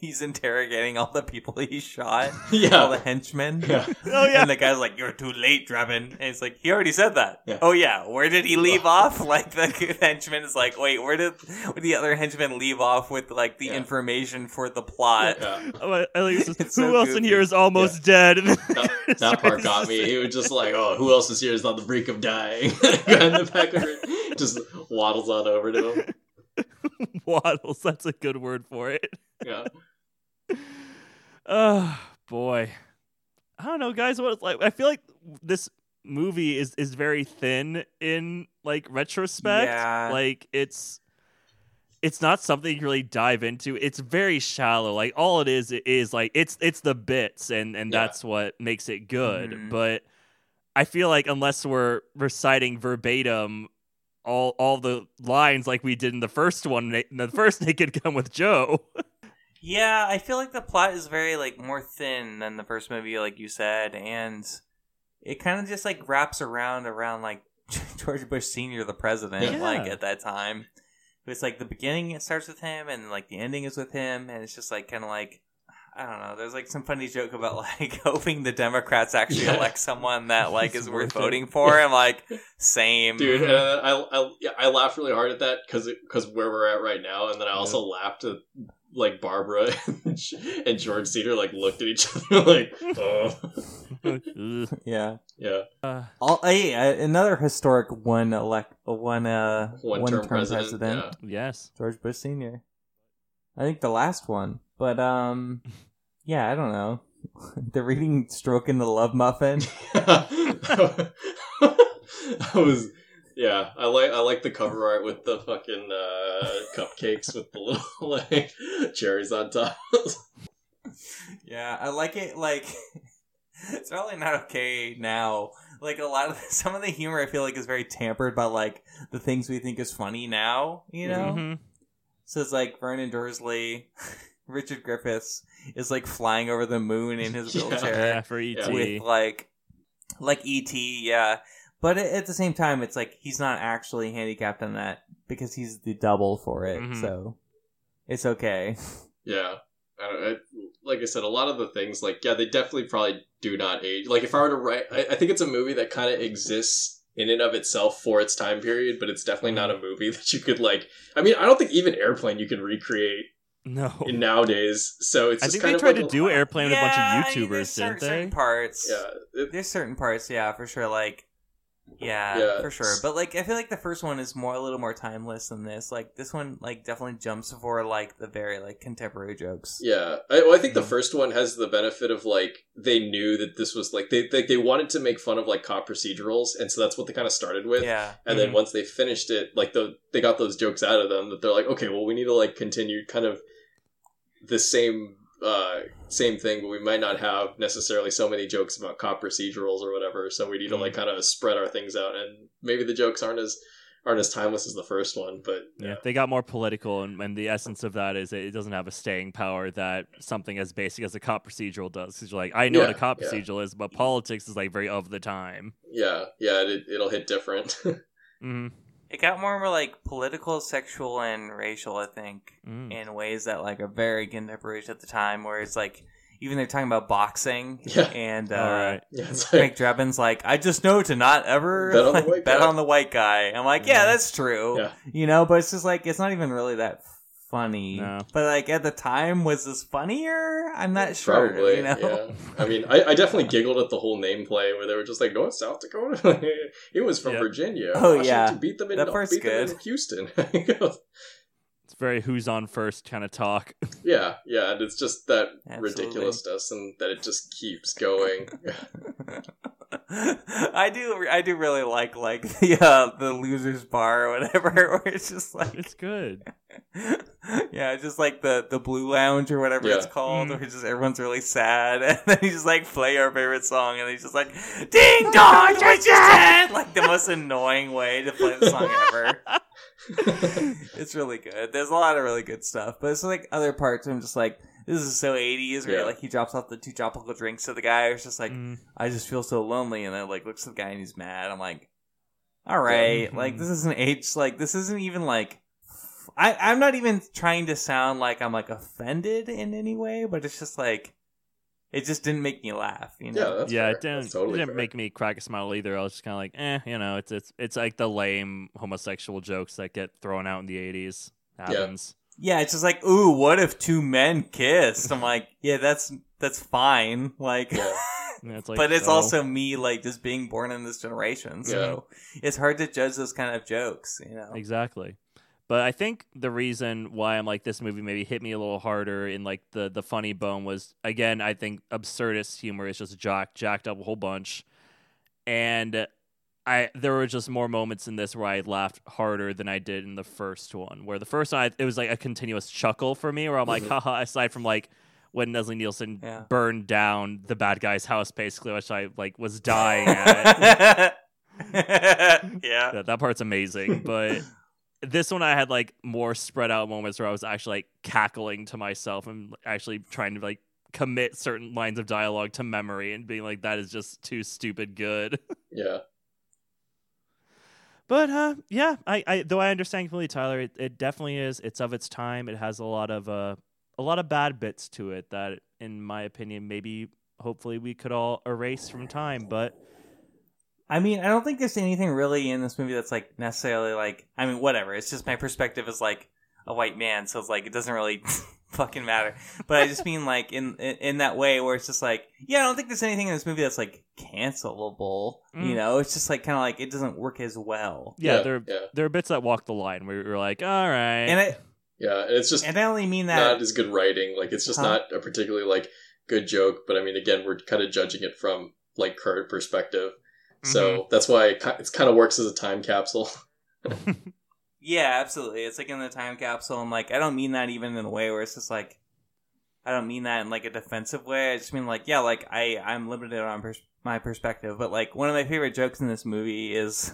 he's interrogating all the people he shot. Yeah. All the henchmen. Yeah. Oh, yeah. And the guy's like, you're too late, Drebin. And he's like, he already said that. Yeah. Oh, yeah. Where did he leave off? Like the henchman is like, wait, where did, where did the other henchman leave off with like the yeah. information for the plot? Yeah. Oh, I like this. Who so else goofy. in here is almost yeah. dead? That, that part got me. He was just like, oh, who else is here is on the brink of death? Dying. The back of it, just waddles on over to him. Waddles, that's a good word for it. Yeah. Oh boy. I don't know, guys, what it's like. I feel like this movie is, is very thin in like retrospect. Yeah. Like it's it's not something you really dive into. It's very shallow. Like all it is it is like it's it's the bits and, and yeah. that's what makes it good. Mm-hmm. But I feel like unless we're reciting verbatim all all the lines like we did in the first one, in the first Naked Gun with Joe. Yeah, I feel like the plot is very like more thin than the first movie, like you said, and it kind of just like wraps around around like George Bush Senior, the president, yeah. like at that time. It's like the beginning it starts with him, and like the ending is with him, and it's just like kind of like, I don't know. There's like some funny joke about like hoping the Democrats actually yeah. elect someone that like is worth voting for. Yeah. And like, same, dude. Uh, I I, yeah, I laughed really hard at that because because where we're at right now, and then I also yeah. laughed at like Barbara and, and George Cedar like looked at each other like, oh, yeah, yeah. Uh, All, hey, another historic one elect one uh one, one term, term president. president. Yeah. Yes, George Bush Senior. I think the last one. But, um, yeah, I don't know. They're reading Stroke in the Love Muffin. I was, yeah, I like I like the cover art with the fucking uh, cupcakes with the little, like, cherries on top. Yeah, I like it, like, it's probably not okay now. Like, a lot of, some of the humor I feel like is very tampered by, like, the things we think is funny now, you know? Mm-hmm. So it's like Vernon Dursley... Richard Griffiths is like flying over the moon in his wheelchair yeah, for E T with like like E T yeah but at the same time it's like he's not actually handicapped on that because he's the double for it mm-hmm. so it's okay yeah I, I, like I said, a lot of the things like yeah they definitely probably do not age. Like if I were to write I, I think it's a movie that kind of exists in and of itself for its time period, but it's definitely not a movie that you could like I mean I don't think even Airplane you can recreate No, in nowadays, so it's. I just think kind they tried like to do Airplane yeah, with a bunch of YouTubers, I mean, didn't they? Certain parts, yeah. It, there's certain parts, yeah, for sure. Like, yeah, yeah, for sure. But like, I feel like the first one is more a little more timeless than this. Like, this one, like, definitely jumps for like the very like contemporary jokes. Yeah, I, well, I think mm-hmm. the first one has the benefit of like they knew that this was like they they, they wanted to make fun of like cop procedurals, and so that's what they kind of started with. Yeah, and mm-hmm. then once they finished it, like the they got those jokes out of them that they're like, okay, well, we need to like continue kind of. The same uh, same thing, but we might not have necessarily so many jokes about cop procedurals or whatever. So we need to like kind of spread our things out, and maybe the jokes aren't as aren't as timeless as the first one. But yeah, yeah they got more political, and, and the essence of that is it doesn't have a staying power that something as basic as a cop procedural does. Because you're like, I know yeah, what a cop yeah. procedural is, but politics is like very of the time. Yeah, yeah, it, it'll hit different. mm-hmm. It got more and more, like, political, sexual, and racial, I think, mm. in ways that, like, are very contemporary at the time, where it's, like, even they're talking about boxing, yeah. and uh, right. yeah, like, Frank Drebin's like, I just know to not ever bet on, like, the, bet on the white guy. I'm like, yeah, yeah that's true, yeah. you know, but it's just, like, it's not even really that funny, no. but, like, at the time, was this funnier? I'm not sure, Probably, you know? yeah. I mean, I, I definitely giggled at the whole nameplay where they were just like, North, South Dakota? He was from yep. Virginia. Oh, Washington yeah. beat them in, that part's beat good. Them in Houston. It's very who's on first kind of talk. Yeah, yeah, and it's just that Absolutely. ridiculousness and that it just keeps going. I do I do really like like the uh, the loser's bar or whatever where it's just like it's good. Yeah, just like the, the blue lounge or whatever yeah. it's called mm. where just everyone's really sad and then you just like play our favorite song and he's just like ding dong it's dead like the most annoying way to play the song ever. It's really good. There's a lot of really good stuff. But it's like other parts where I'm just like this is so eighties where yeah. like he drops off the two tropical drinks to the guy who's just like mm. I just feel so lonely and then like looks at the guy and he's mad. I'm like alright mm-hmm. like this isn't age like this isn't even like I, I'm not even trying to sound like I'm like offended in any way but it's just like it just didn't make me laugh you know yeah, that's yeah it didn't, that's totally it didn't make me crack a smile either. I was just kind of like eh you know it's, it's it's like the lame homosexual jokes that get thrown out in the eighties happens yeah. Yeah, it's just like, ooh, what if two men kissed? I'm like, yeah, that's that's fine. Like, yeah. Yeah, it's like but it's so. also me, like, just being born in this generation. So yeah. it's hard to judge those kind of jokes, you know? Exactly. But I think the reason why I'm like, this movie maybe hit me a little harder in, like, the, the funny bone was, again, I think absurdist humor is just jacked, jacked up a whole bunch. And I there were just more moments in this where I laughed harder than I did in the first one. Where the first one, I, it was like a continuous chuckle for me, where I'm like, haha, aside from like when Leslie Nielsen yeah. burned down the bad guy's house, basically, which I like was dying at. yeah. That, that part's amazing. But this one I had like more spread out moments where I was actually like cackling to myself and actually trying to like commit certain lines of dialogue to memory and being like, that is just too stupid good. Yeah. But uh, yeah, I, I though I understand completely, Tyler, it, it definitely is. It's of its time. It has a lot of uh, a lot of bad bits to it that, in my opinion, maybe hopefully we could all erase from time. But I mean, I don't think there's anything really in this movie that's like necessarily like. I mean, whatever. It's just my perspective as like a white man, so it's like it doesn't really fucking matter. But I just mean like in, in in that way where it's just like, yeah, I don't think there's anything in this movie that's like cancelable. Mm. You know, it's just like kind of like it doesn't work as well. Yeah, yeah, there yeah. there are bits that walk the line where you're like, all right, and I, yeah, and it's just and I only mean that not as good writing. Like it's just huh? not a particularly like good joke. But I mean, again, we're kind of judging it from like current perspective, mm-hmm. so that's why it, it kind of works as a time capsule. Yeah, absolutely. It's like in the time capsule, and like I don't mean that even in a way where it's just like I don't mean that in like a defensive way. I just mean like yeah, like I I'm limited on pers- my perspective, but like one of my favorite jokes in this movie is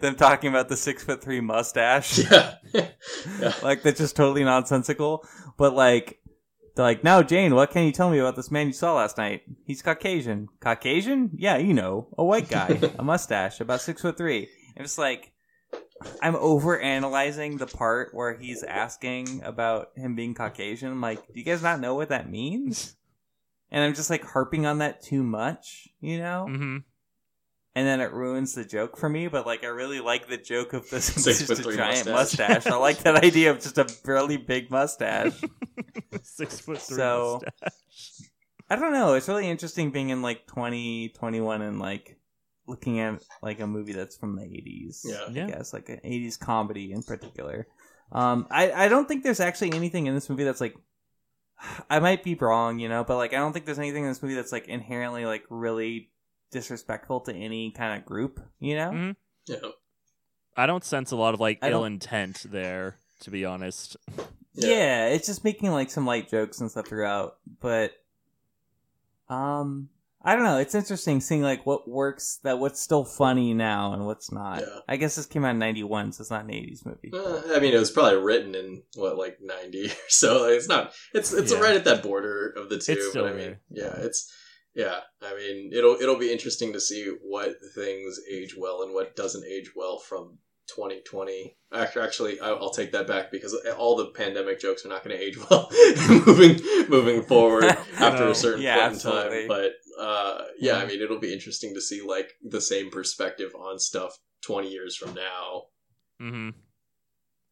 them talking about the six foot three mustache. Yeah. yeah. Like that's just totally nonsensical. But like they're like, now Jane, what can you tell me about this man you saw last night? He's Caucasian. Caucasian? Yeah, you know, a white guy, a mustache, about six foot three. And it's like, I'm overanalyzing the part where he's asking about him being Caucasian. I'm like, do you guys not know what that means? And I'm just like harping on that too much, you know? Mm-hmm. And then it ruins the joke for me, but like I really like the joke of this just a giant mustache. mustache. I like that idea of just a really big mustache. Six foot three so, mustache. I don't know. It's really interesting being in like twenty twenty-one and like looking at like a movie that's from the eighties, yeah, I yeah. guess like an eighties comedy in particular. Um, I I don't think there's actually anything in this movie that's like, I might be wrong, you know, but like I don't think there's anything in this movie that's like inherently like really disrespectful to any kind of group, you know. Mm-hmm. Yeah, I don't sense a lot of like I ill don't... intent there, to be honest. Yeah. yeah, it's just making like some light jokes and stuff throughout, but um. I don't know. It's interesting seeing like what works, that what's still funny now and what's not. Yeah. I guess this came out in ninety-one, so it's not an eighties movie. Uh, I mean, it was probably written in what, like ninety or so. Like, it's not. It's it's yeah. right at that border of the two. It's still but I mean, yeah, it's yeah. I mean, it'll it'll be interesting to see what things age well and what doesn't age well from twenty twenty. Actually, I'll take that back because all the pandemic jokes are not going to age well moving moving forward after no. a certain yeah, point absolutely. in time, but. Uh, yeah, I mean, it'll be interesting to see like the same perspective on stuff twenty years from now. Mm-hmm.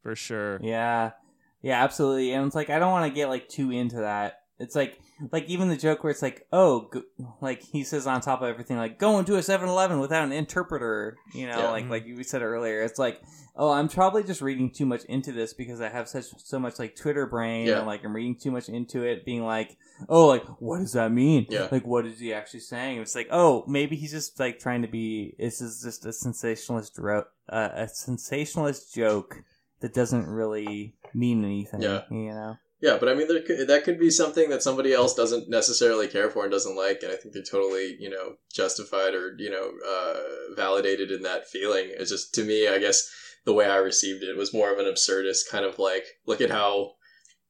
For sure. Yeah, yeah, absolutely. And it's like I don't want to get like too into that. It's like like even the joke where it's like, oh, go, like he says on top of everything, like go into a seven eleven without an interpreter. You know, yeah. like like we said earlier, it's like, oh, I'm probably just reading too much into this because I have such so much like Twitter brain yeah. and like I'm reading too much into it, being like, oh, like what does that mean? Yeah. Like what is he actually saying? It's like, oh, maybe he's just like trying to be. This is just a sensationalist, ro- uh, a sensationalist joke that doesn't really mean anything. Yeah. You know. Yeah, but I mean, there could, that could be something that somebody else doesn't necessarily care for and doesn't like, and I think they're totally, you know, justified or, you know, uh, validated in that feeling. It's just, to me, I guess, the way I received it was more of an absurdist kind of like, look at how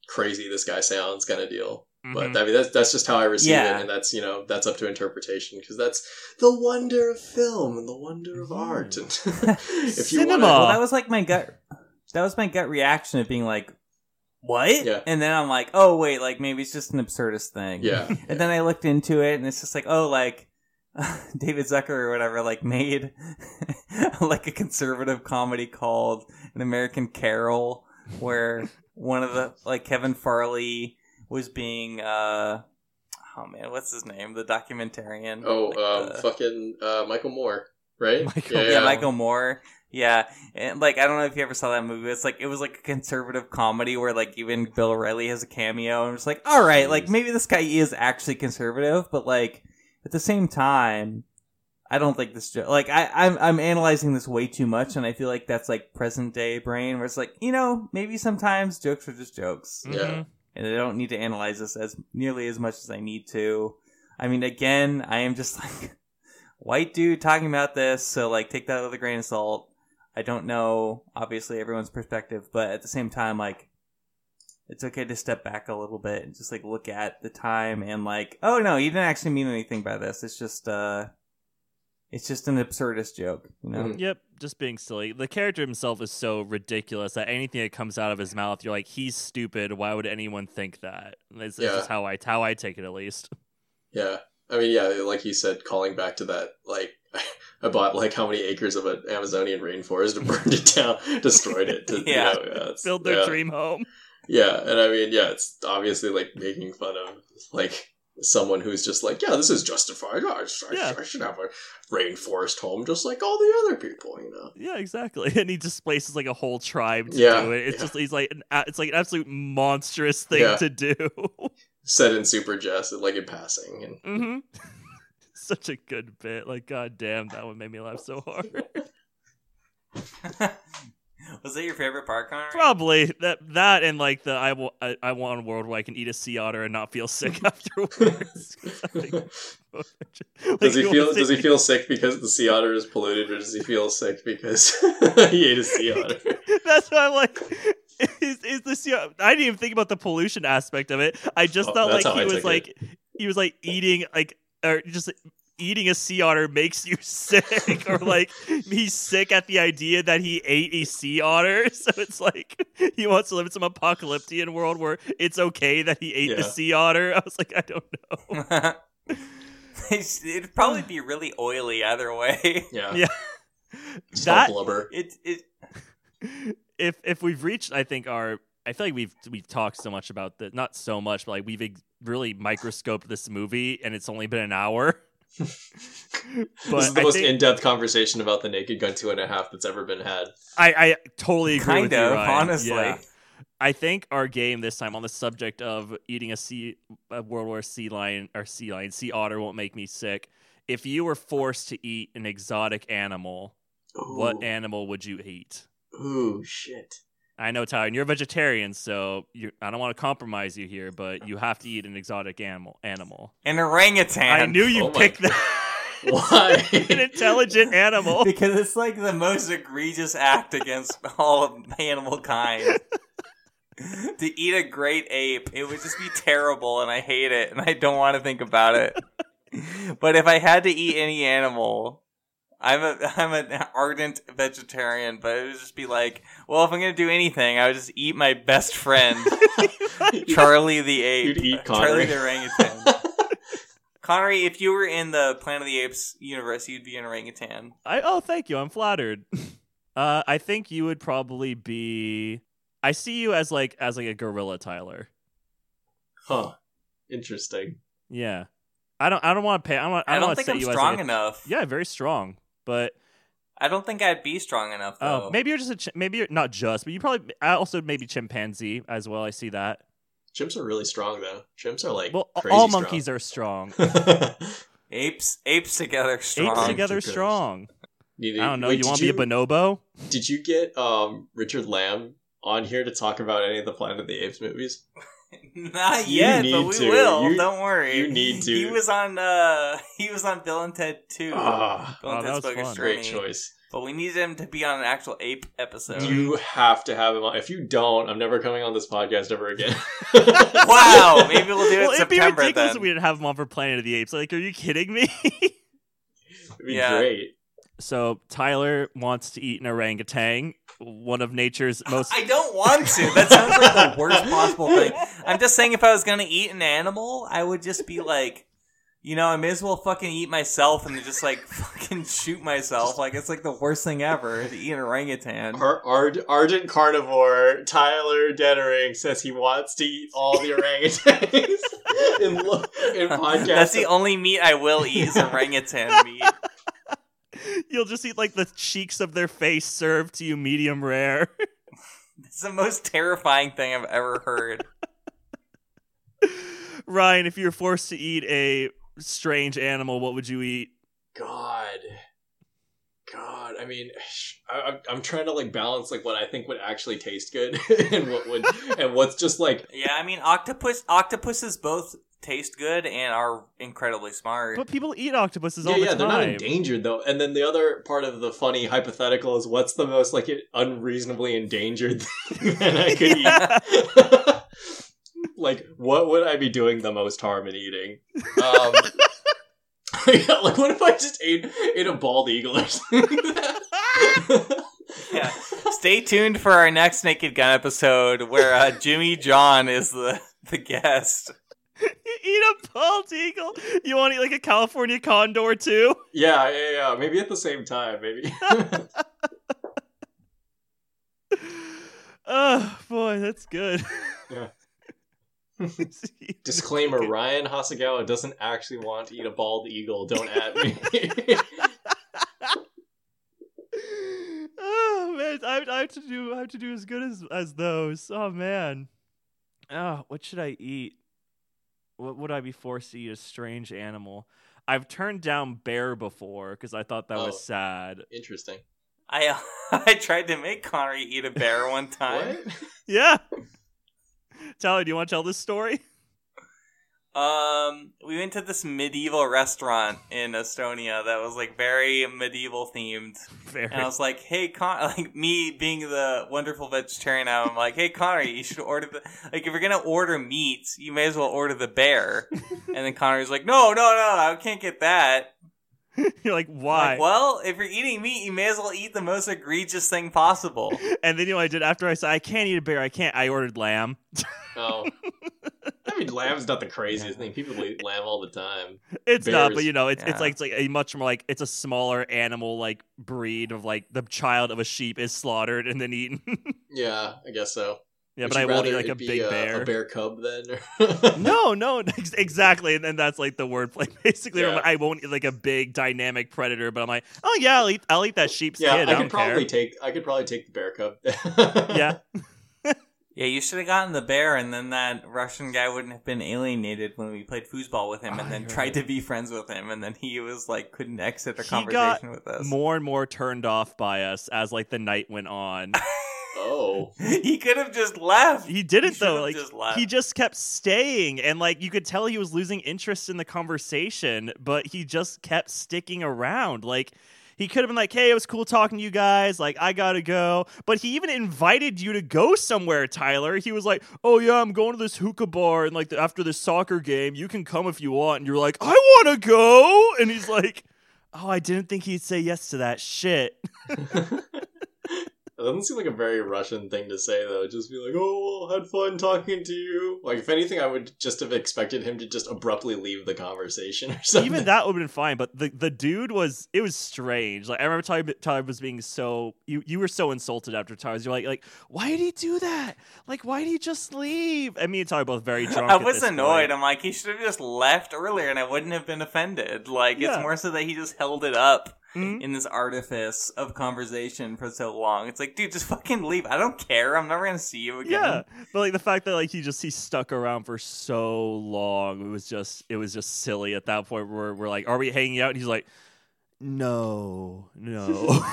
crazy this guy sounds kind of deal. Mm-hmm. But I mean, that's that's just how I received yeah. it, and that's, you know, that's up to interpretation, because that's the wonder of film and the wonder of mm. art. And if you Cinema! Wanna... Well, that was like my gut. That was my gut reaction of being like, what? Yeah. And then I'm like, oh wait, like maybe it's just an absurdist thing. Yeah. and yeah. then I looked into it, and it's just like, oh, like David Zucker or whatever, like made like a conservative comedy called An American Carol, where one of the like Kevin Farley was being uh oh man, what's his name? The documentarian. Oh, like, um, the... fucking uh, Michael Moore, right? Michael, yeah, yeah. yeah, Michael Moore. Yeah, and like I don't know if you ever saw that movie. It's like it was like a conservative comedy where like even Bill O'Reilly has a cameo. I'm just like, all right, like maybe this guy is actually conservative, but like at the same time, I don't think this joke. Like I, I'm I'm analyzing this way too much, and I feel like that's like present day brain where it's like, you know, maybe sometimes jokes are just jokes. Yeah, and I don't need to analyze this as nearly as much as I need to. I mean, again, I am just like white dude talking about this, so like take that with a grain of salt. I don't know, obviously, everyone's perspective, but at the same time, like, it's okay to step back a little bit and just, like, look at the time and, like, oh, no, you didn't actually mean anything by this. It's just, uh, it's just an absurdist joke, you know? Yep, just being silly. The character himself is so ridiculous that anything that comes out of his mouth, you're like, he's stupid. Why would anyone think that? That's, yeah. that's just how I, how I take it, at least. Yeah. I mean, yeah, like you said, calling back to that, like, I bought like how many acres of an Amazonian rainforest and burned it down, destroyed it to yeah. you know, yeah, build their yeah. dream home. Yeah, and I mean, yeah, it's obviously like making fun of like someone who's just like, yeah, this is justified. I, I, yeah. I should have a rainforest home just like all the other people, you know? Yeah, exactly. And he displaces like a whole tribe to yeah. do it. It's yeah. just he's like an, it's like an absolute monstrous thing yeah. to do. Said in super jest, like in passing. And... Mm-hmm. Such a good bit. Like, god damn, that one made me laugh so hard. Was that your favorite part, Connor? Probably. That that and, like, the I, will, I, I want a world where I can eat a sea otter and not feel sick afterwards. Like, like, does he feel Does he feel sick because the sea otter is polluted, or does he feel sick because he ate a sea otter? That's why I'm like... Is, is the sea otter... I didn't even think about the pollution aspect of it. I just oh, thought, like, he I was, like... It. He was, like, eating, like... Or just eating a sea otter makes you sick, or like he's sick at the idea that he ate a sea otter. So it's like he wants to live in some apocalyptic world where it's okay that he ate yeah. the sea otter. I was like, I don't know. It'd probably be really oily either way. Yeah, yeah. It's that blubber. It it. If if we've reached, I think our. I feel like we've we've talked so much about this, not so much, but like we've ex- really microscoped this movie, and it's only been an hour. But this is the I most think, in-depth conversation about the Naked Gun two and a half that's ever been had. I, I totally agree kind with of, you, Ryan. Honestly. Yeah. I think our game this time on the subject of eating a sea, a World War sea lion or sea lion, sea otter won't make me sick. If you were forced to eat an exotic animal, Ooh. What animal would you eat? Ooh, shit. I know, Tyler, and you're a vegetarian, so you're, I don't want to compromise you here, but you have to eat an exotic animal. Animal, an orangutan. I knew you oh picked that. Why? An intelligent animal. Because it's like the most egregious act against all of animal kind. To eat a great ape, it would just be terrible, and I hate it, and I don't want to think about it. But if I had to eat any animal... I'm a I'm an ardent vegetarian, but it would just be like, well, if I'm gonna do anything, I would just eat my best friend, Charlie the ape, You'd eat Charlie the orangutan. Konnery, if you were in the Planet of the Apes universe, you'd be an orangutan. I oh, thank you, I'm flattered. Uh, I think you would probably be. I see you as like as like a gorilla, Tyler. Huh. Interesting. Yeah, I don't. I don't want to pay. I don't. I don't, I don't think I'm strong like a, enough. Yeah, very strong. But I don't think I'd be strong enough. Though. Oh, maybe you're just a chi- maybe you're not just, but you probably I also maybe chimpanzee as well. I see that chimps are really strong though. Chimps are like well, crazy all strong. Monkeys are strong. apes, apes together strong. Apes together strong. Need, I don't know. Wait, you want to be a bonobo? Did you get um, Richard Lamb on here to talk about any of the Planet of the Apes movies? Not you yet, but we to. will. You, Don't worry. You need to. He was on. Uh, he was on Bill and Ted two. Oh, Bill and oh, Ted's Bogus Journey. Great choice. But we need him to be on an actual ape episode. You have to have him on. If you don't, I'm never coming on this podcast ever again. Wow. Maybe we'll do it well, in September. It'd be ridiculous then. If we didn't have him on for Planet of the Apes. Like, are you kidding me? It'd be yeah. great. So Tyler wants to eat an orangutan, one of nature's most... I don't want to. That sounds like the worst possible thing. I'm just saying if I was going to eat an animal, I would just be like, you know, I may as well fucking eat myself and just like fucking shoot myself. Like it's like the worst thing ever to eat an orangutan. Ar- Ar- Ardent carnivore Tyler Dennering says he wants to eat all the orangutans in, lo- in podcasts. That's the only meat I will eat is orangutan meat. You'll just eat, like, the cheeks of their face served to you medium rare. It's the most terrifying thing I've ever heard. Ryan, if you were forced to eat a strange animal, what would you eat? God. God, I mean, I, I'm trying to like balance like what I think would actually taste good and what would and what's just like. Yeah, I mean, octopus octopuses both taste good and are incredibly smart. But people eat octopuses yeah, all the yeah, time. Yeah, they're not endangered though. And then the other part of the funny hypothetical is what's the most like unreasonably endangered thing that I could yeah. eat. Like, what would I be doing the most harm in eating? Um, yeah, like, what if I just ate, ate a bald eagle or something like that? Yeah. Stay tuned for our next Naked Gun episode where uh, Jimmy John is the, the guest. You eat a bald eagle? You want to eat, like, a California condor, too? Yeah, yeah, yeah. Maybe at the same time, maybe. Oh, boy, that's good. Yeah. Disclaimer, Ryan Hasegawa doesn't actually want to eat a bald eagle. Don't at me. Oh, man. I, I, have to do, I have to do as good as, as those. Oh, man. Oh, what should I eat? What would I be forced to eat? A strange animal. I've turned down bear before because I thought that oh, was sad. Interesting. I, uh, I tried to make Konnery eat a bear one time. What? Yeah. Tyler, do you want to tell this story? Um, we went to this medieval restaurant in Estonia that was like very medieval themed. Very. And I was like, "Hey, Con," like me being the wonderful vegetarian, I'm like, "Hey, Konnery, you should order the like if you're gonna order meat, you may as well order the bear." And then Connery's like, "No, no, no, I can't get that." You're like, why? Like, well, if you're eating meat, you may as well eat the most egregious thing possible. And then you know what I did after I said, I can't eat a bear, I can't, I ordered lamb. Oh. I mean, lamb's not the craziest yeah. thing. People eat lamb all the time. It's Bears, not, but you know, it's yeah. it's like it's like a much more like, it's a smaller animal like breed of like the child of a sheep is slaughtered and then eaten. Yeah, I guess so. Yeah, Would but I won't eat like a big a, bear. A bear cub, then? no, no, ex- exactly. And then that's like the wordplay. Basically, yeah. I won't eat like a big dynamic predator. But I'm like, oh yeah, I'll eat. I'll eat that sheep's yeah, kid. I, I could probably care. take. I could probably take the bear cub. yeah. Yeah, you should have gotten the bear, and then that Russian guy wouldn't have been alienated when we played foosball with him, and oh, then tried right. to be friends with him, and then he was like couldn't exit the he conversation got with us. More and more turned off by us as like the night went on. Oh, he could have just left. He didn't he though. Like just he just kept staying, and like you could tell he was losing interest in the conversation, but he just kept sticking around. Like he could have been like, "Hey, it was cool talking to you guys. Like I gotta go." But he even invited you to go somewhere, Tyler. He was like, "Oh yeah, I'm going to this hookah bar, and like the, after this soccer game, you can come if you want." And you're like, "I want to go," and he's like, "Oh, I didn't think he'd say yes to that shit." It doesn't seem like a very Russian thing to say, though. Just be like, oh, well, had fun talking to you. Like, if anything, I would just have expected him to just abruptly leave the conversation or something. Even that would have been fine, but the, the dude was, it was strange. Like, I remember Tyler, Tyler was being so, you, you were so insulted after Tyler. You're like, like, why did he do that? Like, why did he just leave? And me and Tyler both very drunk. I was annoyed. Point. I'm like, he should have just left earlier and I wouldn't have been offended. Like, yeah. It's more so that he just held it up. Mm-hmm. In this artifice of conversation for so long. It's like, dude, just fucking leave. I don't care. I'm never going to see you again. Yeah, but like the fact that like he just he stuck around for so long, it was just it was just silly at that point where we're like, are we hanging out? And he's like, no, no.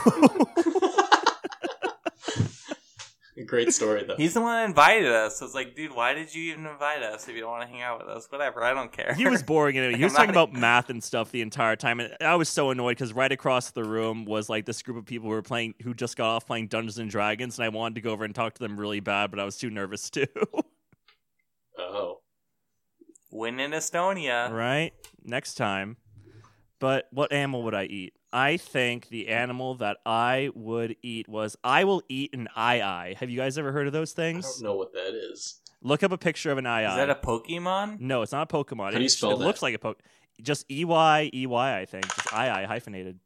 Great story, though. He's the one that invited us. So it's like, dude, why did you even invite us if you don't want to hang out with us? Whatever, I don't care. He was boring anyway. Like, he was I'm talking about even... math and stuff the entire time. And I was so annoyed because right across the room was like this group of people who were playing, who just got off playing Dungeons and Dragons. And I wanted to go over and talk to them really bad, but I was too nervous too. Oh. Win in Estonia. Right? Next time. But what animal would I eat? I think the animal that I would eat was I will eat an ai-ai. Have you guys ever heard of those things? I don't know what that is. Look up a picture of an ai-ai. Is that a Pokemon? No, it's not a Pokemon. How do you spell it, that? It looks like a Pokemon. Just E Y E Y, I think. Just ai-ai hyphenated.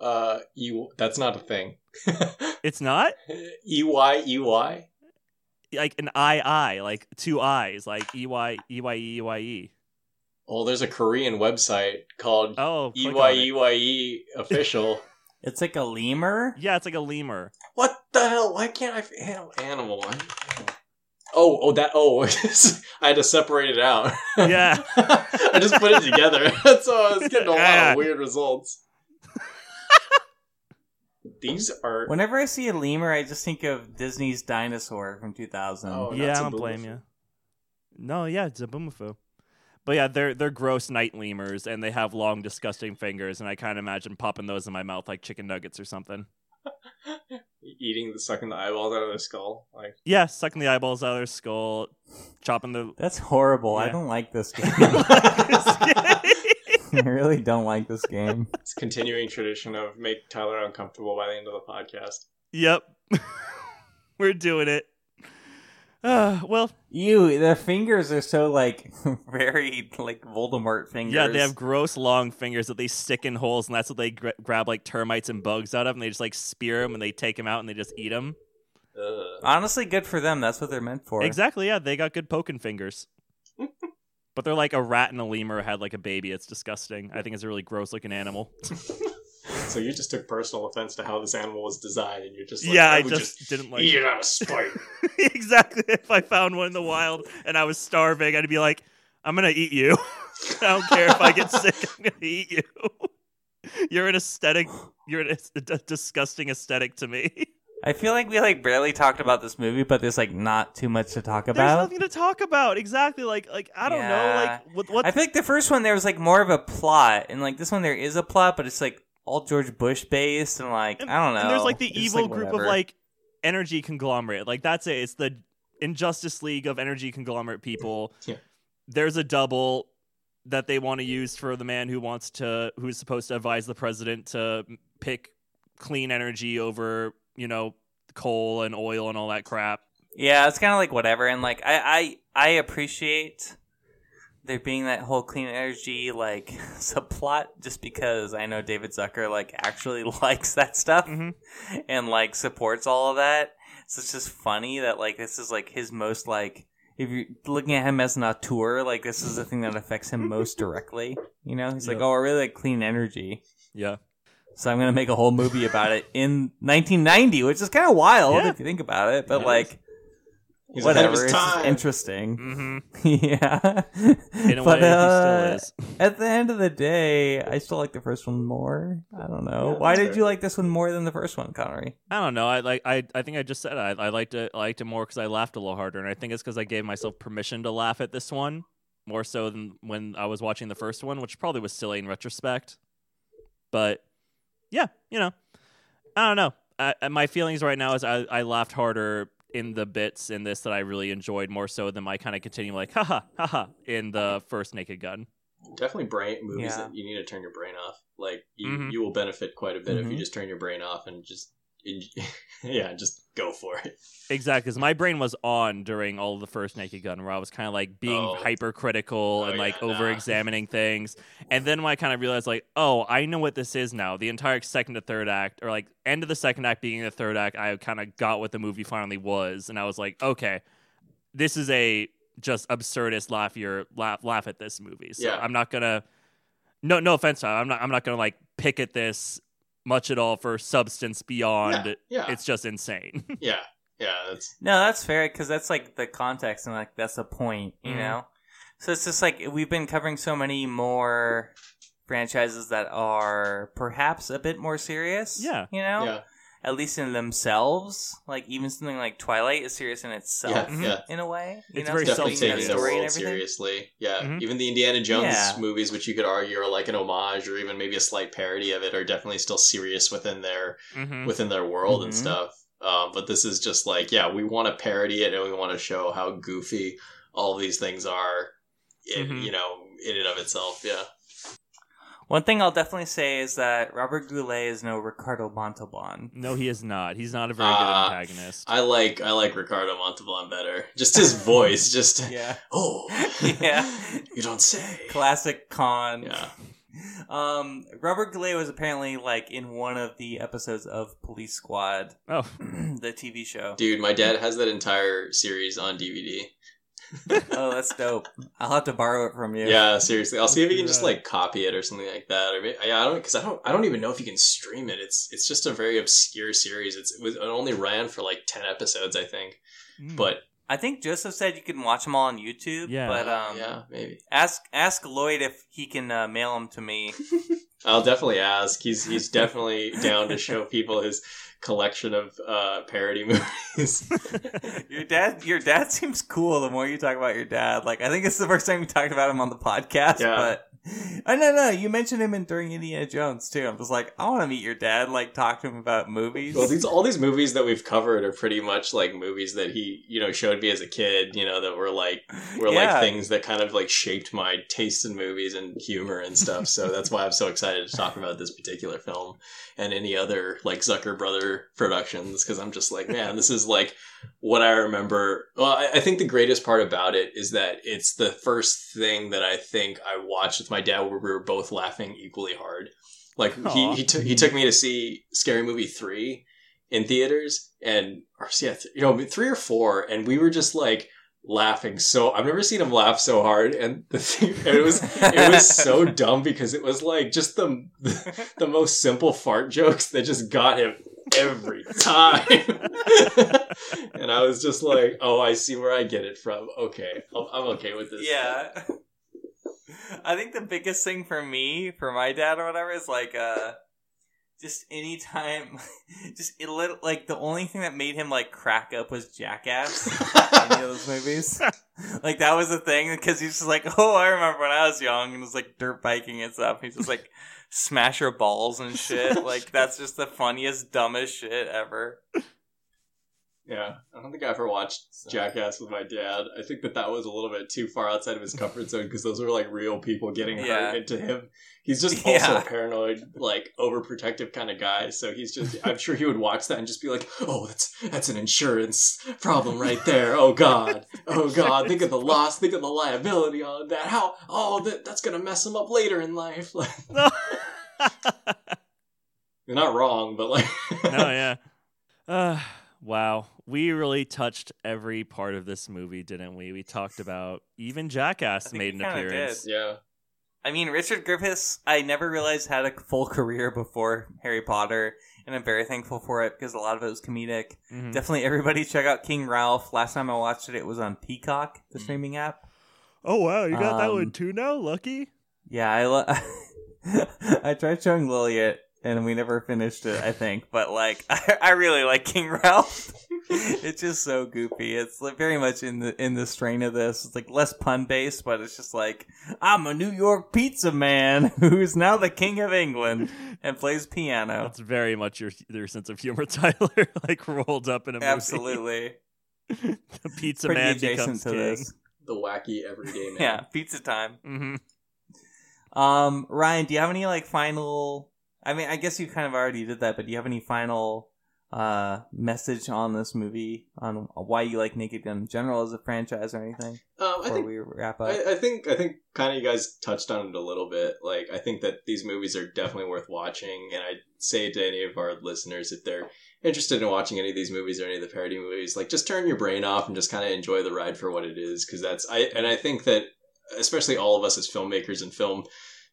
Uh, you. That's not a thing. It's not? E Y E Y? Like an ai-ai, like two eyes, like E Y E Y E Y E. Well, there's a Korean website called oh, E Y E Y E Official. It's like a lemur? Yeah, it's like a lemur. What the hell? Why can't I... F- animal. Oh, oh, that... Oh, I had to separate it out. Yeah. I just put it together. So I was getting a lot of weird results. These are... Whenever I see a lemur, I just think of Disney's Dinosaur from two thousand. Oh, yeah, I don't blame you. No, yeah, it's a boomafoo. But yeah, they're they're gross night lemurs, and they have long, disgusting fingers, and I can't imagine popping those in my mouth like chicken nuggets or something. Eating, the, sucking the eyeballs out of their skull. Like yeah, sucking the eyeballs out of their skull, chopping the... That's horrible. Yeah. I don't like this game. I really don't like this game. It's a continuing tradition of make Tyler uncomfortable by the end of the podcast. Yep. We're doing it. Uh, well, ew, the fingers are so like very like Voldemort fingers. Yeah, they have gross long fingers that they stick in holes, and that's what they gra- grab like termites and bugs out of, and they just like spear them and they take them out and they just eat them. Ugh. Honestly, good for them. That's what they're meant for. Exactly. Yeah, they got good poking fingers. But they're like a rat and a lemur had like a baby. It's disgusting. I think it's a really gross looking animal. So you just took personal offense to how this animal was designed, and you're just like, yeah, I, I just, just didn't like eat it out of spite. Exactly. If I found one in the wild and I was starving, I'd be like, I'm gonna eat you. I don't care if I get sick. I'm gonna eat you. You're an aesthetic. You're an, a d- disgusting aesthetic to me. I feel like we like barely talked about this movie, but there's like not too much to talk about. There's nothing to talk about, exactly. Like, like I don't yeah. know. Like, what, what? I feel like the first one there was like more of a plot, and like this one there is a plot, but it's like all George Bush based, and like and, I don't know. And there's like the it's evil like, group whatever. of like energy conglomerate. Like that's it. It's the Injustice League of energy conglomerate people. Yeah. There's a double that they want to use for the man who wants to, who's supposed to advise the president to pick clean energy over, you know, coal and oil and all that crap. Yeah, it's kind of like whatever. And like, I, I, I appreciate there being that whole clean energy, like, subplot just because I know David Zucker, like, actually likes that stuff mm-hmm. and, like, supports all of that. So it's just funny that, like, this is, like, his most, like, if you're looking at him as an auteur, like, this is the thing that affects him most directly. You know, he's yeah. like, oh, I really like clean energy. Yeah. So I'm going to make a whole movie about it in nineteen ninety, which is kind of wild yeah. if you think about it. But, yeah, like, he's whatever, it's just interesting. Mm-hmm. Yeah. In a but, way, uh, he still is. At the end of the day, I still like the first one more. I don't know. Yeah, Why did fair. you like this one more than the first one, Konnery? I don't know. I like. I, I think I just said I, I liked it I liked it more because I laughed a little harder. And I think it's because I gave myself permission to laugh at this one more so than when I was watching the first one, which probably was silly in retrospect. But... yeah, you know, I don't know. I, my feelings right now is I, I laughed harder in the bits in this that I really enjoyed more so than my kind of continuing like, haha, haha, in the first Naked Gun. Definitely brain movies yeah. that you need to turn your brain off. Like, you, mm-hmm. you will benefit quite a bit mm-hmm. if you just turn your brain off and just, and, yeah, just go for it. Exactly, because my brain was on during all of the first Naked Gun where I was kind of like being oh. hypercritical oh, and like yeah, over-examining nah. things. And then when I kind of realized like, oh, I know what this is now. The entire second to third act, or like end of the second act being the third act, I kind of got what the movie finally was. And I was like, okay, this is a just absurdist laugh your laugh, laugh at this movie. So yeah. I'm not going to, no no offense to it, I'm not, I'm not going to like pick at this much at all for substance beyond yeah, yeah. it's just insane. yeah yeah that's... no that's fair because that's like the context and like that's the point, you mm-hmm. know. So it's just like we've been covering so many more franchises that are perhaps a bit more serious, yeah you know yeah. at least in themselves. Like even something like Twilight is serious in itself yeah, yeah. in a way, you it's know? Very self-serious, taking the world seriously. Yeah mm-hmm. Even the Indiana Jones yeah. movies, which you could argue are like an homage or even maybe a slight parody of it, are definitely still serious within their mm-hmm. within their world mm-hmm. and stuff. Um, but this is just like yeah we want to parody it and we want to show how goofy all these things are in, mm-hmm. you know, in and of itself. yeah One thing I'll definitely say is that Robert Goulet is no Ricardo Montalban. No, he is not. He's not a very uh, good antagonist. I like I like Ricardo Montalban better. Just his voice. Just, yeah. oh, yeah. You don't say. Classic con. Yeah. Um, Robert Goulet was apparently like in one of the episodes of Police Squad. Oh. The T V show. Dude, my dad has that entire series on D V D. Oh, that's dope. I'll have to borrow it from you. Yeah, seriously. I'll see if you can just like copy it or something like that. I mean, I don't because I don't. I don't even know if you can stream it. It's it's just a very obscure series. It's it, was, it only ran for like ten episodes, I think. Mm. But I think Joseph said you can watch them all on YouTube. Yeah, but, um, yeah, maybe ask ask Lloyd if he can uh, mail them to me. I'll definitely ask. He's he's definitely down to show people his collection of uh, parody movies. Your dad, your dad seems cool. The more you talk about your dad, like I think it's the first time you talked about him on the podcast. Yeah. But I don't know. You mentioned him in during Indiana Jones too. I'm just like, I want to meet your dad. Like talk to him about movies. Well, these all these movies that we've covered are pretty much like movies that he you know showed me as a kid. You know that were like were yeah. like things that kind of like shaped my taste in movies and humor and stuff. So that's why I'm so excited to talk about this particular film and any other like Zucker Brother productions, because I'm just like, man, this is like what I remember. Well, I, I think the greatest part about it is that it's the first thing that I think I watched with my dad where we were both laughing equally hard. Like Aww. he he took he took me to see Scary Movie three in theaters and or yeah, th- you know three or four, and we were just like laughing so I've never seen him laugh so hard, and the thing, it was it was so dumb because it was like just the the most simple fart jokes that just got him every time. And I was just like, oh, I see where I get it from. Okay, I'm, I'm okay with this. Yeah, I think the biggest thing for me, for my dad or whatever, is like uh just any time, just it little, like the only thing that made him like crack up was Jackass. Any of those movies, like that was the thing, because he's just like, oh, I remember when I was young and was like dirt biking and stuff. He's just like smash her balls and shit. Like that's just the funniest, dumbest shit ever. Yeah, I don't think I ever watched Jackass with my dad. I think that that was a little bit too far outside of his comfort zone, because those were like real people getting yeah. hurt into him. He's just also yeah. a paranoid, like overprotective kind of guy. So he's just, I'm sure he would watch that and just be like, oh, that's that's an insurance problem right there. Oh God, oh God, think of the loss, think of the liability on that. How, oh, that, that's gonna mess him up later in life. You're not wrong, but like, no, yeah. Uh... Wow, we really touched every part of this movie, didn't we? We talked about even Jackass made an appearance. Did. Yeah, I mean Richard Griffiths. I never realized had a full career before Harry Potter, and I'm very thankful for it because a lot of it was comedic. Mm-hmm. Definitely, everybody check out King Ralph. Last time I watched it, it was on Peacock, the mm-hmm. streaming app. Oh wow, you got um, that one too now, Lucky. Yeah, I lo- I tried showing Lily it. And we never finished it, I think. But, like, I, I really like King Ralph. It's just so goofy. It's like very much in the in the strain of this. It's, like, less pun-based, but it's just like, I'm a New York pizza man who's now the king of England and plays piano. That's very much your, your sense of humor, Tyler, like, rolled up in a movie. Absolutely. The pizza Pretty man becomes to king. This. The wacky everyday man. Yeah, pizza time. Mm-hmm. Um, Ryan, do you have any, like, final... I mean, I guess you kind of already did that, but do you have any final uh, message on this movie, on why you like Naked Gun in general as a franchise or anything? Um, I before think, we wrap up? I, I think I think kind of you guys touched on it a little bit. Like, I think that these movies are definitely worth watching, and I'd say to any of our listeners, if they're interested in watching any of these movies or any of the parody movies, like, just turn your brain off and just kind of enjoy the ride for what it is, because that's... I And I think that, especially all of us as filmmakers and film...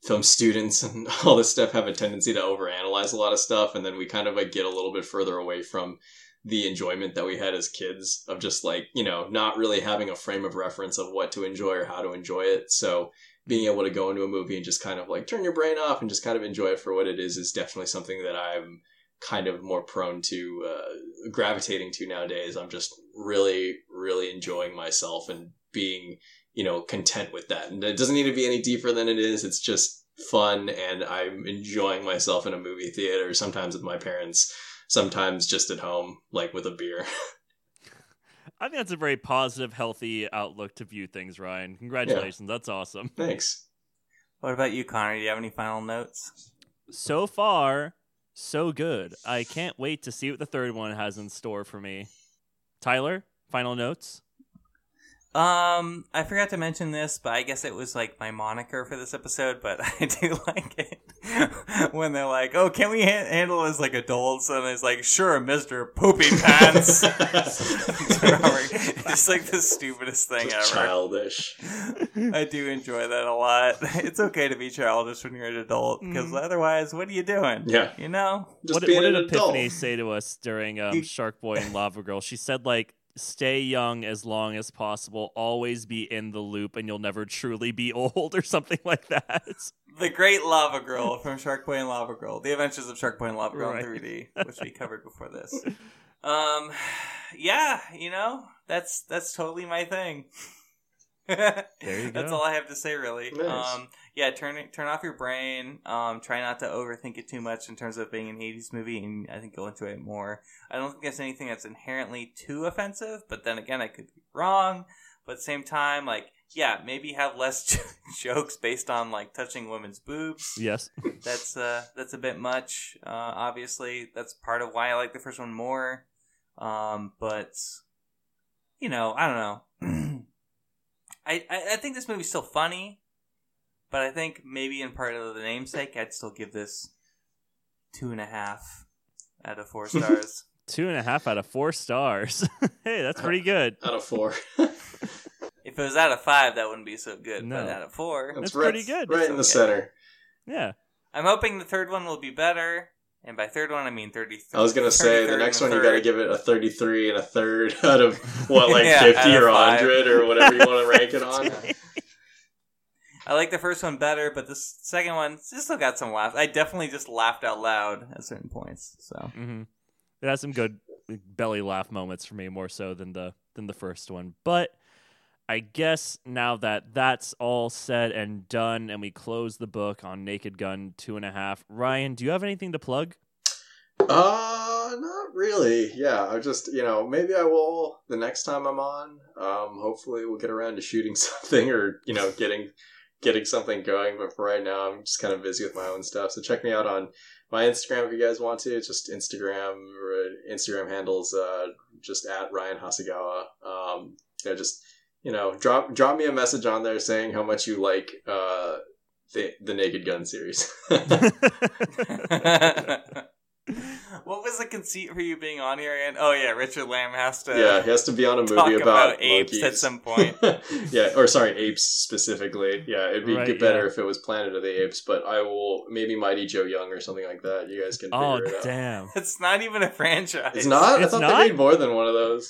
film students and all this stuff have a tendency to overanalyze a lot of stuff, and then we kind of like get a little bit further away from the enjoyment that we had as kids of just like, you know, not really having a frame of reference of what to enjoy or how to enjoy it. So being able to go into a movie and just kind of like turn your brain off and just kind of enjoy it for what it is is definitely something that I'm kind of more prone to uh, gravitating to nowadays. I'm just really, really enjoying myself and being... you know, content with that. And it doesn't need to be any deeper than it is. It's just fun, and I'm enjoying myself in a movie theater, sometimes with my parents, sometimes just at home, like with a beer. I think that's a very positive, healthy outlook to view things, Ryan. Congratulations. Yeah. That's awesome. Thanks. What about you, Connor? Do you have any final notes? So far, so good. I can't wait to see what the third one has in store for me. Tyler, final notes? Um, I forgot to mention this, but I guess it was like my moniker for this episode, but I do like it when they're like, oh, can we ha- handle as like adults? And it's like, sure, Mister Poopy Pants. It's like the stupidest thing Just ever. Childish. I do enjoy that a lot. It's okay to be childish when you're an adult, because mm. otherwise, what are you doing? Yeah. You know? Just what, being what did an Epiphany adult. Say to us during um, Shark Boy and Lava Girl? She said like, stay young as long as possible, always be in the loop, and you'll never truly be old, or something like that. The Great Lava Girl from Shark Boy and Lava Girl. The Adventures of Shark Boy and Lava Girl, right, in three D, which we covered before this. Um, yeah, you know, that's that's totally my thing. There you go. That's all I have to say, really. Nice. Um, yeah, turn turn off your brain. Um, try not to overthink it too much in terms of being an eighties movie, and I think go into it more. I don't think there's anything that's inherently too offensive, but then again, I could be wrong. But at the same time, like, yeah, maybe have less j- jokes based on, like, touching women's boobs. Yes. That's uh, that's a bit much, uh, obviously. That's part of why I like the first one more. Um, but, you know, I don't know. I, I, I think this movie's still funny, but I think maybe in part of the namesake, I'd still give this two and a half out of four stars. Two and a half out of four stars. Hey, that's pretty good. Out of four. If it was out of five, that wouldn't be so good. No. But out of four, that's, that's right, pretty good. Right, it's in okay. the center. Yeah. I'm hoping the third one will be better. And by third one, I mean thirty-three. I was going to say, the next one, you got to give it a thirty-three and a third out of, what, like yeah, fifty or one hundred or whatever you want to rank it on. I like the first one better, but the second one still got some laughs. I definitely just laughed out loud at certain points. So mm-hmm. It has some good belly laugh moments for me, more so than the than the first one. But I guess now that that's all said and done, and we close the book on Naked Gun two and a half, Ryan, do you have anything to plug? Uh, not really. Yeah, I just, you know, maybe I will the next time I'm on. Um, hopefully we'll get around to shooting something, or, you know, getting getting something going. But for right now, I'm just kind of busy with my own stuff. So check me out on my Instagram if you guys want to. It's just Instagram. Instagram handles uh, just at Ryan Hasegawa. Um, yeah, just. You know, drop drop me a message on there saying how much you like uh, the the Naked Gun series. What was the conceit for you being on here again? Oh yeah, Richard Lamb has to. Yeah, he has to be on a movie about, about apes monkeys. At some point. Yeah, or sorry, apes specifically. Yeah, it'd be right, better yeah. if it was Planet of the Apes, but I will maybe Mighty Joe Young or something like that. You guys can figure oh, it out. Oh damn, it's not even a franchise. It's not. It's I thought not? They made more than one of those.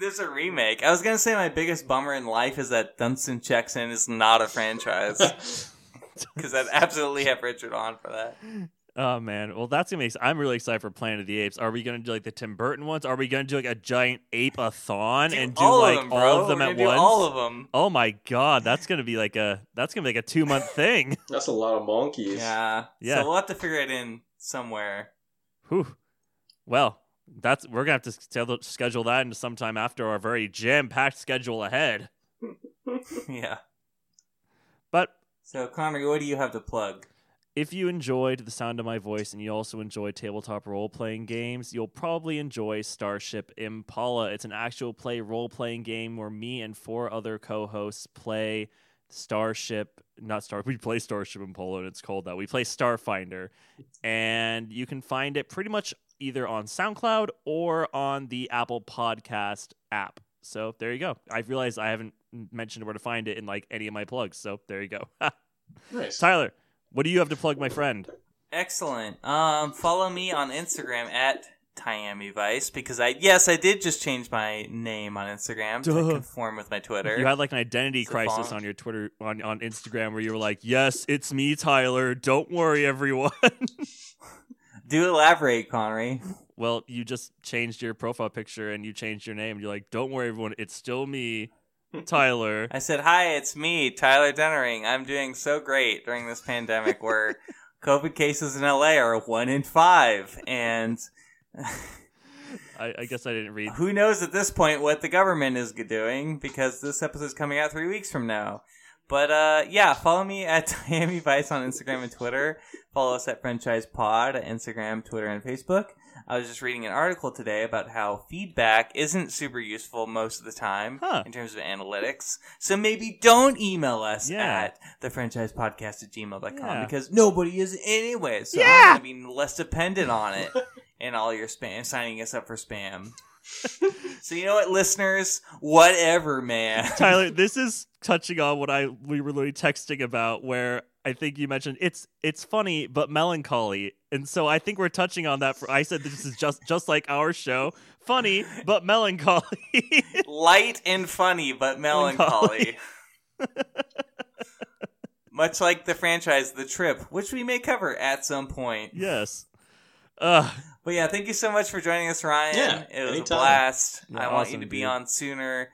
There's a remake. I was going to say my biggest bummer in life is that Dunstan Jackson is not a franchise. Because I'd absolutely have Richard on for that. Oh, man. Well, that's going to be... I'm really excited for Planet of the Apes. Are we going to do, like, the Tim Burton ones? Are we going to do, like, a giant ape-a-thon and do, all like, of them, all of them at once? Do all of them. Oh, my God. That's going to be, like, a... That's going to be, like, a two-month thing. That's a lot of monkeys. Yeah. Yeah. So we'll have to figure it in somewhere. Whew. Well... That's we're gonna have to schedule that into sometime after our very jam-packed schedule ahead. Yeah, but so Connery, what do you have to plug? If you enjoyed the sound of my voice and you also enjoy tabletop role-playing games, you'll probably enjoy Starship Impala. It's an actual play role-playing game where me and four other co-hosts play Starship. Not Star. We play Starship Impala, and it's called that. We play Starfinder, and you can find it pretty much either on SoundCloud or on the Apple Podcast app. So there you go. I've realized I haven't mentioned where to find it in like any of my plugs. So there you go. Nice. Tyler, what do you have to plug, my friend? Excellent. Um, follow me on Instagram at Tyami Vice, because I, yes, I did just change my name on Instagram to Duh. conform with my Twitter. You had like an identity it's crisis on your Twitter, on, on Instagram, where you were like, yes, it's me, Tyler. Don't worry, everyone. Do elaborate, Connery. Well, you just changed your profile picture and you changed your name. You're like, don't worry, everyone. It's still me, Tyler. I said, hi, it's me, Tyler Dennering. I'm doing so great during this pandemic where COVID cases in L A are one in five. And I, I guess I didn't read. Who knows at this point what the government is doing, because this episode is coming out three weeks from now. But, uh, yeah, follow me at Tyami Vice on Instagram and Twitter. Follow us at Franchise Pod at Instagram, Twitter, and Facebook. I was just reading an article today about how feedback isn't super useful most of the time huh. in terms of analytics. So maybe don't email us yeah. at thefranchisepodcast at gmail dot com yeah. because nobody is anyway. So yeah. I'm going to be less dependent on it and all your spam, signing us up for spam. So you know what, listeners? Whatever, man. Tyler, this is touching on what I we were literally texting about, where I think you mentioned it's it's funny but melancholy, and so I think we're touching on that. For I said this is just just like our show, funny but melancholy, light and funny but melancholy. Much like the franchise The Trip, which we may cover at some point. Yes. Uh, but yeah, thank you so much for joining us, Ryan. Yeah, it was anytime. a blast. You're I awesome, want you to be dude. on sooner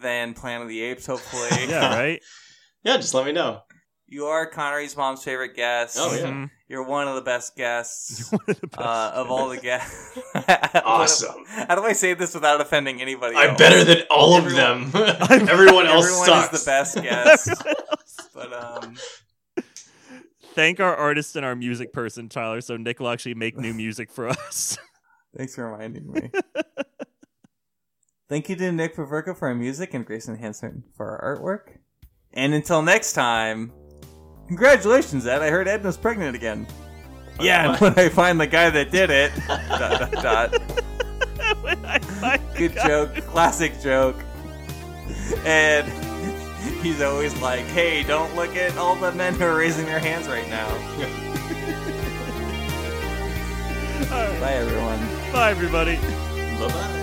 than Planet of the Apes, hopefully. Yeah, right? Yeah, just let me know. You are Connery's mom's favorite guest. Oh, yeah. Mm-hmm. You're one of the best guests of, the best uh, of all the guests. Awesome. How do I say this without offending anybody else? I'm better than all everyone, of them. everyone, everyone else everyone sucks. Everyone is the best guest. But, um... Thank our artist and our music person, Tyler, so Nick will actually make new music for us. Thanks for reminding me. Thank you to Nick Poverka for our music and Grayson Hansen for our artwork. And until next time, congratulations, Ed. I heard Edna's pregnant again. Oh, yeah, and when I find the guy that did it... dot, dot, dot. When I find Good joke. Guy. Classic joke. And... he's always like, hey, don't look at all the men who are raising their hands right now. All right. Bye, everyone. Bye, everybody. Bye-bye.